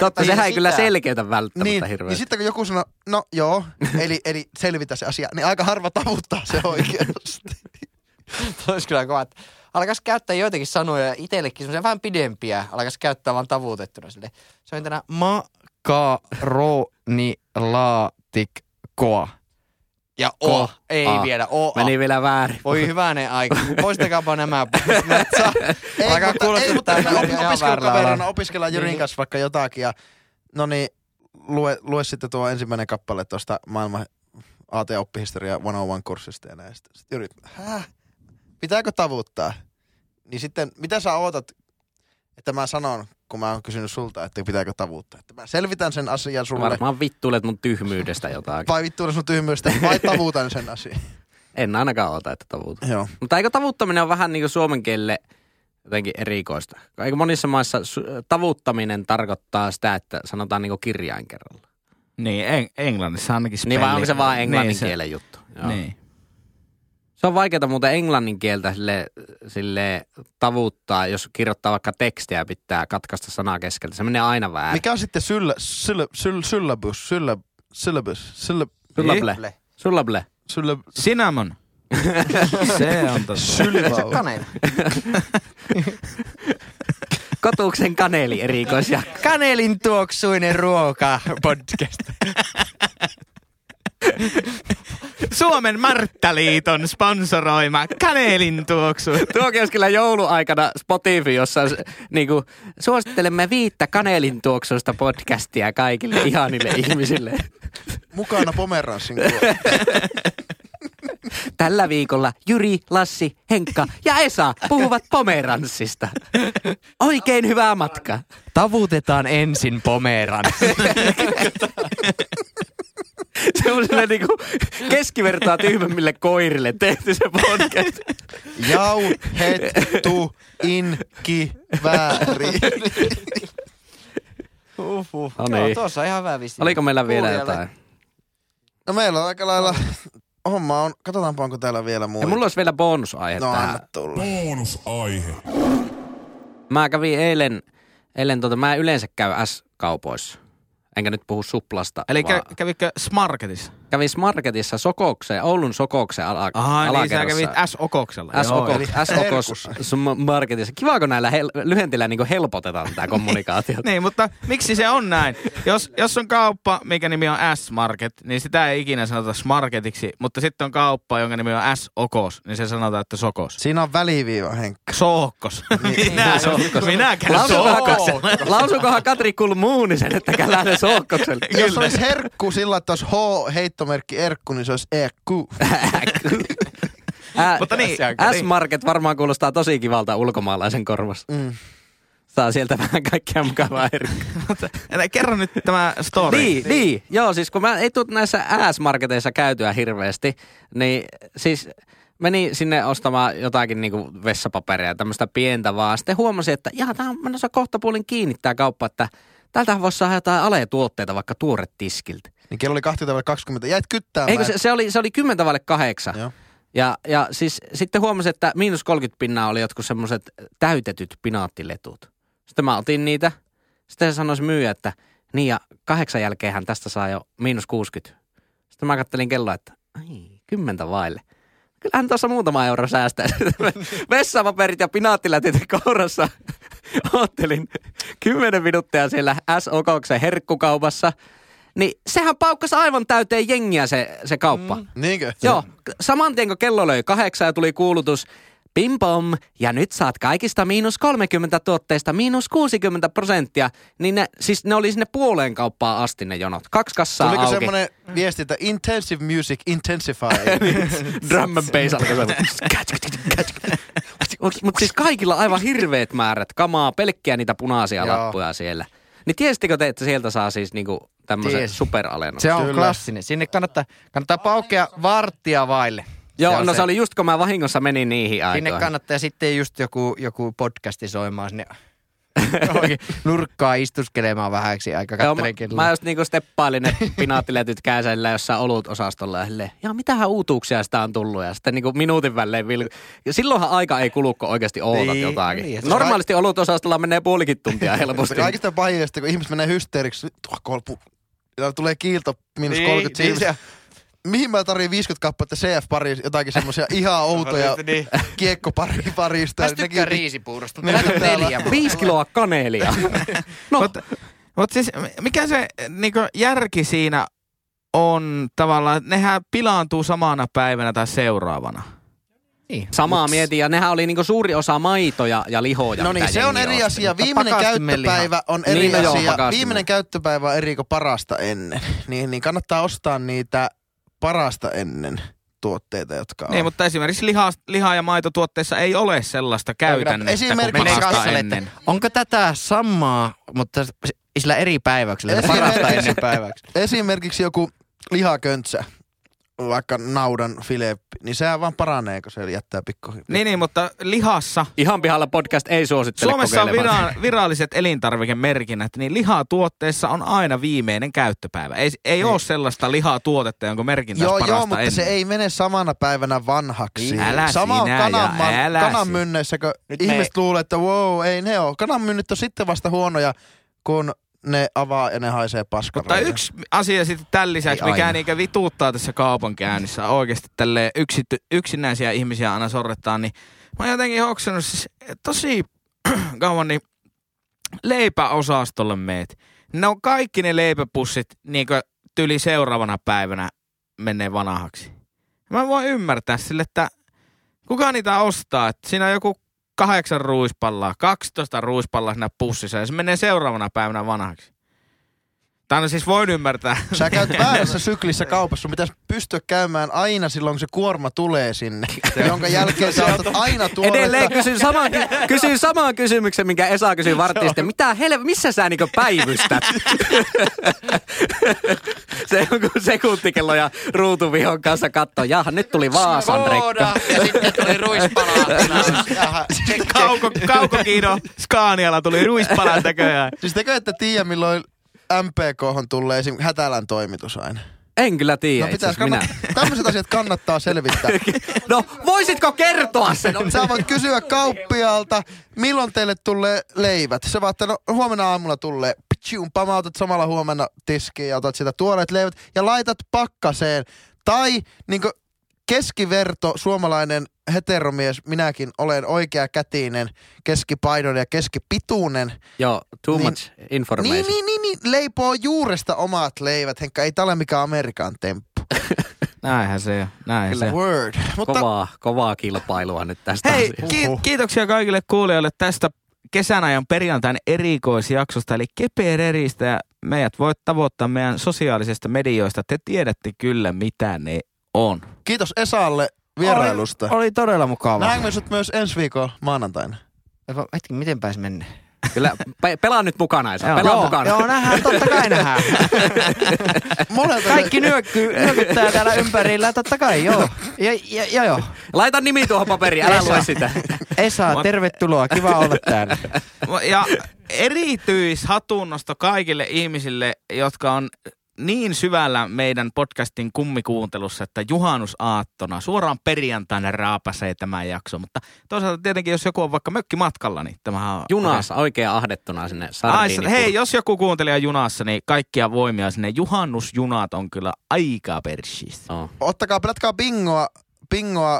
Totta. Sehän ei kyllä selkeytä välttämättä hirveästi. Niin sitten kun joku sanoo, no joo, eli selvitä se asia, niin aika harva tavuttaa se oikeasti. Olisi kyllä kova, että alkaisi käyttää joitakin sanoja itsellekin, semmoisia vähän pidempiä, alkaisi käyttää vaan tavutettuna sille. Se on tänään makaronilaatikkoa. Ja ei vielä. Meni vielä väärin. Voi hyvänen aika. Poistakaapa nämä. Aika kuulostaa opiskelukaverina opiskellaan Jyrin kanssa vaikka jotakin. Ja, no niin, lue sitten tuo ensimmäinen kappale tuosta maailman AT-oppihistoria 101-kurssista ja näistä. Sitten Jyri, pitääkö tavuttaa? Niin sitten, mitä sä ootat, että mä sanon, kun mä oon kysynyt sulta, että pitääkö tavuttaa. Että mä selvitän sen asian sulle. Varmaan vittuilet mun tyhmyydestä jotakin. Vai vittuilet sun tyhmyydestä, vai tavutan sen asian. En ainakaan oota, että tavutan. Joo. Mutta eikö tavuttaminen on vähän niin kuin suomen kielelle jotenkin erikoista? Eikö monissa maissa tavuttaminen tarkoittaa sitä, että sanotaan niin kuin kirjain kerralla? Niin, Englannissa ainakin spelli. Niin vai onko se vaan englannin kielen juttu? Joo. Niin. Se on vaikeaa muuten englannin kieltä sille tavuttaa, jos kirjoittaa vaikka tekstiä ja pitää katkaista sanaa keskeltä. Se menee aina väärin. Mikä on sitten syllable? Cinnamon. Se on totta. Syllabus. Kaneli. Kotuksen kaneli erikoisia. Kanelin tuoksuinen ruoka podcast. Suomen Marttaliiton sponsoroima kanelin tuoksu. Tuokin olisi kyllä jouluaikana Spotify, jossa niinku, suosittelemme 5 kanelin tuoksuista podcastia kaikille ihanille ihmisille. Mukana Pomeranssin kuva. Tällä viikolla Jyri, Lassi, Henkka ja Esa puhuvat Pomeranssista. Oikein hyvää matkaa. Tavutetaan ensin Pomeranssi. Semmoiselle niinku keskivertaa tyhmemmille koirille tehty se podcast. Jauhettu inkivääri. No niin. Tuossa ihan hyvä vissi. Oliko meillä vielä jotain? No meillä on aika lailla homma on. Katsotaanpa onko täällä vielä muuta. Ja mulla olisi vielä bonusaihe tähän. Anna tulla. Bonusaihe. Mä kävin eilen mä yleensä käy S-kaupoissa. Enkä nyt puhu Suplasta. Eli kävikö S-Marketissa? Kävin S-Marketissa Sokokseen, Oulun Sokoksen alakerrassa. Niin sä kävit S-Okoksella. S-Okos S-Marketissa. Kivaako näillä lyhentillä niin helpotetaan tätä kommunikaatiota? Niin, mutta miksi se on näin? Jos on kauppa, mikä nimi on S-Market, niin sitä ei ikinä sanota S-Marketiksi, mutta sitten on kauppa, jonka nimi on S-Okos, niin se sanotaan, että Sokos. Siinä on väliviiva, Henkka. Sookos. Minä käyn Sookoksella. Lausukohan Katri Kulmuunisen, että käy lähden Sookokselle. Jos olisi herkku sillä, että olisi heittomerkki erkku, niin se olisi EQ. Mutta niin, S-Market varmaan kuulostaa tosi kivalta ulkomaalaisen korvasta. Saa sieltä vähän kaikkea mukavaa erkkua. Kerro nyt tämä story. Niin. Joo, siis kun mä ei tule näissä S-Marketeissa käytyä hirveästi, niin siis meni sinne ostamaan jotakin niinku vessapaperia, tämmöistä pientä vaan. Sitten huomasin, että tää on menossa kohta puolin kiinni tää kauppa, että tältähän voisi saada jotain ale-tuotteita vaikka tuore tiskiltä. Niin kello oli 20:20. Jäit kyttäämään. Eikö se oli 7:50. Joo. Ja siis sitten huomasin, että miinus 30 pinnaa oli jotkut semmoiset täytetyt pinaattiletut. Sitten mä otin niitä. Sitten se sanoisi myyjä, että niin ja 8 jälkeenhän tästä saa jo miinus 60. Sitten mä kattelin kelloa, että ai 10 vaille. Kyllähän tuossa muutama euro säästäisi. Vessapaperit ja pinaattilätit kourassa. Oottelin 10 minuuttia siellä S-Okoksen herkkukaupassa. Niin sehän paukkasi aivan täyteen jengiä se kauppa. Niinkö? Joo. Saman tien kun kello löi 8 ja tuli kuulutus, pim pom, ja nyt saat kaikista miinus 30 tuotteista miinus 60%. Niin ne oli sinne puoleen kauppaan asti ne jonot. 2 kassaa auki. Tuliko semmoinen viesti, että intensive music intensify? Drum and bass alkoi semmoinen. Mutta siis kaikilla aivan hirveät määrät kamaa, pelkkiä niitä punaisia lappuja siellä. Niin tiesittekö te, että sieltä saa siis niinku tämmöisen superalennuksen? Se on kyllä klassinen. Sinne kannattaa paukea varttia vaille. Joo, se oli just kun mä vahingossa menin niihin aikoihin. Sinne kannattaa sitten just joku podcasti soimaan sinne nurkkaa istuskelemaan vähäksi aika kattelenkin. Mä just niinku steppailin ne pinaattiletyt käsillä jossain olut-osastolla ja silleen, jaa mitähän uutuuksia sitä on tullut ja sitten niinku minuutin välein silloinhan aika ei kulu, kun oikeasti odotat jotakin. Niin, normaalisti olut-osastolla menee puolikin tuntia helposti. Kaikista pahiasta, kun ihmiset menee hysteeriksi, tulee kiilto miinus 30 silmissä. Mihin mä tarviin 50 kappaletta CF-pariin, jotakin semmoisia ihan outoja kiekkoparista. Mä tykkään riisipuurosta. 5 kiloa kanelia. No. Mutta siis mikä se niinku järki siinä on tavallaan, nehän pilaantuu samana päivänä tai seuraavana. Niin. Samaa mietin, ja nehän oli niinku suuri osa maitoja ja lihoja. No niin, se on eri asia. Viimeinen käyttöpäivä on eri kuin parasta ennen. Niin kannattaa ostaa niitä parasta ennen tuotteita, jotka on. Niin, mutta esimerkiksi liha- ja maitotuotteissa ei ole sellaista käytännettä. Esimerkiksi kassalle, onko tätä samaa, mutta sillä eri päiväyksillä, parasta ennen päiväksi. Esimerkiksi joku lihaköntsä, vaikka naudan filee, niin sehän vaan paranee, kun se jättää pikkuhiljaa. Niin, mutta lihassa. Ihan pihalla podcast ei suosittele Suomessa kokeilemaan. Suomessa on viralliset elintarvikemerkinnät, niin lihatuotteessa on aina viimeinen käyttöpäivä. Ei ole sellaista lihatuotetta, jonka merkintä on parasta ennen. Joo, mutta se ei mene samana päivänä vanhaksi. Niin, sama on kananmynneissä, kun nyt ihmiset luulee, että wow, ei ne ole. Kananmynnit on sitten vasta huonoja, kun ne avaa ja ne haisee paskareita. Mutta yksi asia sitten tämän lisäksi, mikä niinkä vituuttaa tässä kaupankäynnissä oikeasti tälleen yksinäisiä ihmisiä aina sorrettaan, niin mä oon jotenkin hoksannut siis tosi kauan, niin leipäosastolle meet. Ne on kaikki ne leipäpussit niinkö tyli seuraavana päivänä menee vanhaksi. Mä voin ymmärtää sille, että kuka niitä ostaa, että siinä on joku 8 ruispallaa, 12 ruispallaa siinä pussissa ja se menee seuraavana päivänä vanhaksi. Tämä siis voin ymmärtää. Sä käyt väärässä syklissä kaupassa, sun pitäisi pystyä käymään aina silloin, kun se kuorma tulee sinne, jonka jälkeen sä otat aina tuoretta. Edelleen kysyn saman kysymyksen, minkä Esa kysyi vartista. Mitä missä sä niinku päivystät? Se on kun sekuntikello ja ruutuvihon kanssa kattoo. Jaha, nyt tuli Vaasan rekka. Ja sitten tuli ruispalaa. Kaukokiino Skaanialla tuli ruispalaa näköjään. Siis tekö ette tiedä, milloin MPK:hon tulee esim. Hätälän toimitus aina. En kyllä tiedä. No pitäis tämmöiset asiat kannattaa selvittää. No voisitko kertoa sen? Sä voit kysyä kauppialta, milloin teille tulee leivät. Se vaan, että no, huomenna aamulla tulee. Pamautat samalla huomenna tiskiin ja otat sieltä tuoreet leivät ja laitat pakkaseen. Tai niinku keskiverto suomalainen heteromies, minäkin olen oikeakätinen, keskipainoinen ja keskipituinen. Joo, too much information. Niin, leipoo juuresta omat leivät, Henkka, ei tää ole mikään Amerikan temppu. Näinhän se on, näinhän se. Word. Kovaa kilpailua nyt tästä. Hei, kiitoksia kaikille kuulijoille tästä kesänajan perjantain erikoisjaksosta, eli Kepereristä, ja meidät voit tavoittaa meidän sosiaalisista medioista. Te tiedätte kyllä, mitä ne on. Kiitos Esalle vierailusta. Oli todella mukavaa. Nähdäänkö myös ensi viikolla maanantaina? Hetki, miten pääs mennä? Kyllä, pelaa nyt mukana, Esa. Pelaa mukana. Joo, nähdään, totta kai nähdään. Kaikki nyökyttää täällä ympärillä, totta kai, joo. Joo. Laita nimi tuohon paperiin, älä lue sitä. Esa, tervetuloa, kiva olla täällä. Ja erityishatunnosto kaikille ihmisille, jotka on niin syvällä meidän podcastin kummikuuntelussa, että juhannusaattona suoraan perjantaina raapasee tämä jakso. Mutta toisaalta tietenkin, jos joku on vaikka mökkimatkalla, niin tämä on... Junassa oikein ahdettuna sinne sardiinipuun. Hei, jos joku kuuntelee junassa, niin kaikkia voimia sinne. Juhannusjunat on kyllä aika persiistä. Oh. Ottakaa, pelatkaa bingoa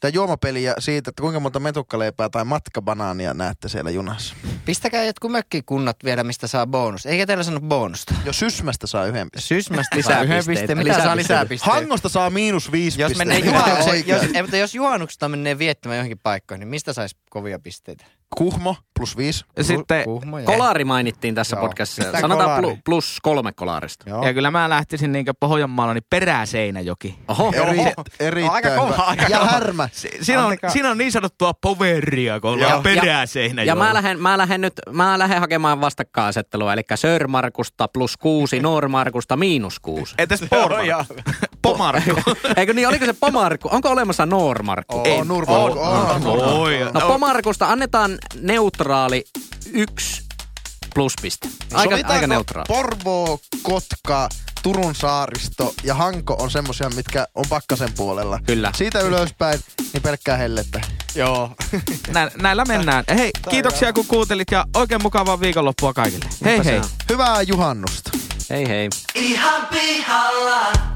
tai juomapeliä siitä, että kuinka monta metukkaleipää tai matkabanaania näette siellä junassa. Pistäkää jotkut mökkikunnat vielä, mistä saa bonus. Eikä teillä sanonut bonusta. Jo Sysmästä saa yhden pisteen. Sysmästä saa yhden pisteen. Mitä saa lisäpisteen? Hangosta saa -5 pisteitä. Jos juhannuksesta menee viettämään johonkin paikkoihin, niin mistä saisi kovia pisteitä? Kuhmo +5. Sitten Kuhmo, kolari mainittiin tässä podcastissa. Sanotaan +3 kolaarista. Joo. Ja kyllä mä lähtisin niinkö Pohjanmaalla, niin Peräseinäjoki. Oho. Erittäin. Aika kova. Ja Härmä. Siinä on niin sanottua poveria, kun ollaan Peräseinäjoki. Ja mä lähden hakemaan vastakkainasettelua, eli Sörmarkusta +6, Noormarkusta -6. Entäs Pormarkku? Pomarkku. Eikö niin, oliko se Pomarkku? Onko olemassa Noormarkku? Ei, Noormarkku. No Pomarkusta annetaan neutraali 1 pluspiste. Aika neutraali. Porvoo, Kotka, Turun saaristo ja Hanko on semmosia, mitkä on pakkasen puolella. Kyllä. Siitä ylöspäin, niin pelkkää hellettä. Joo. Näillä mennään. Hei, kiitoksia kun kuuntelit ja oikein mukavaa viikonloppua kaikille. Hei hei. Hyvää juhannusta. Hei hei. Ihan pihalla.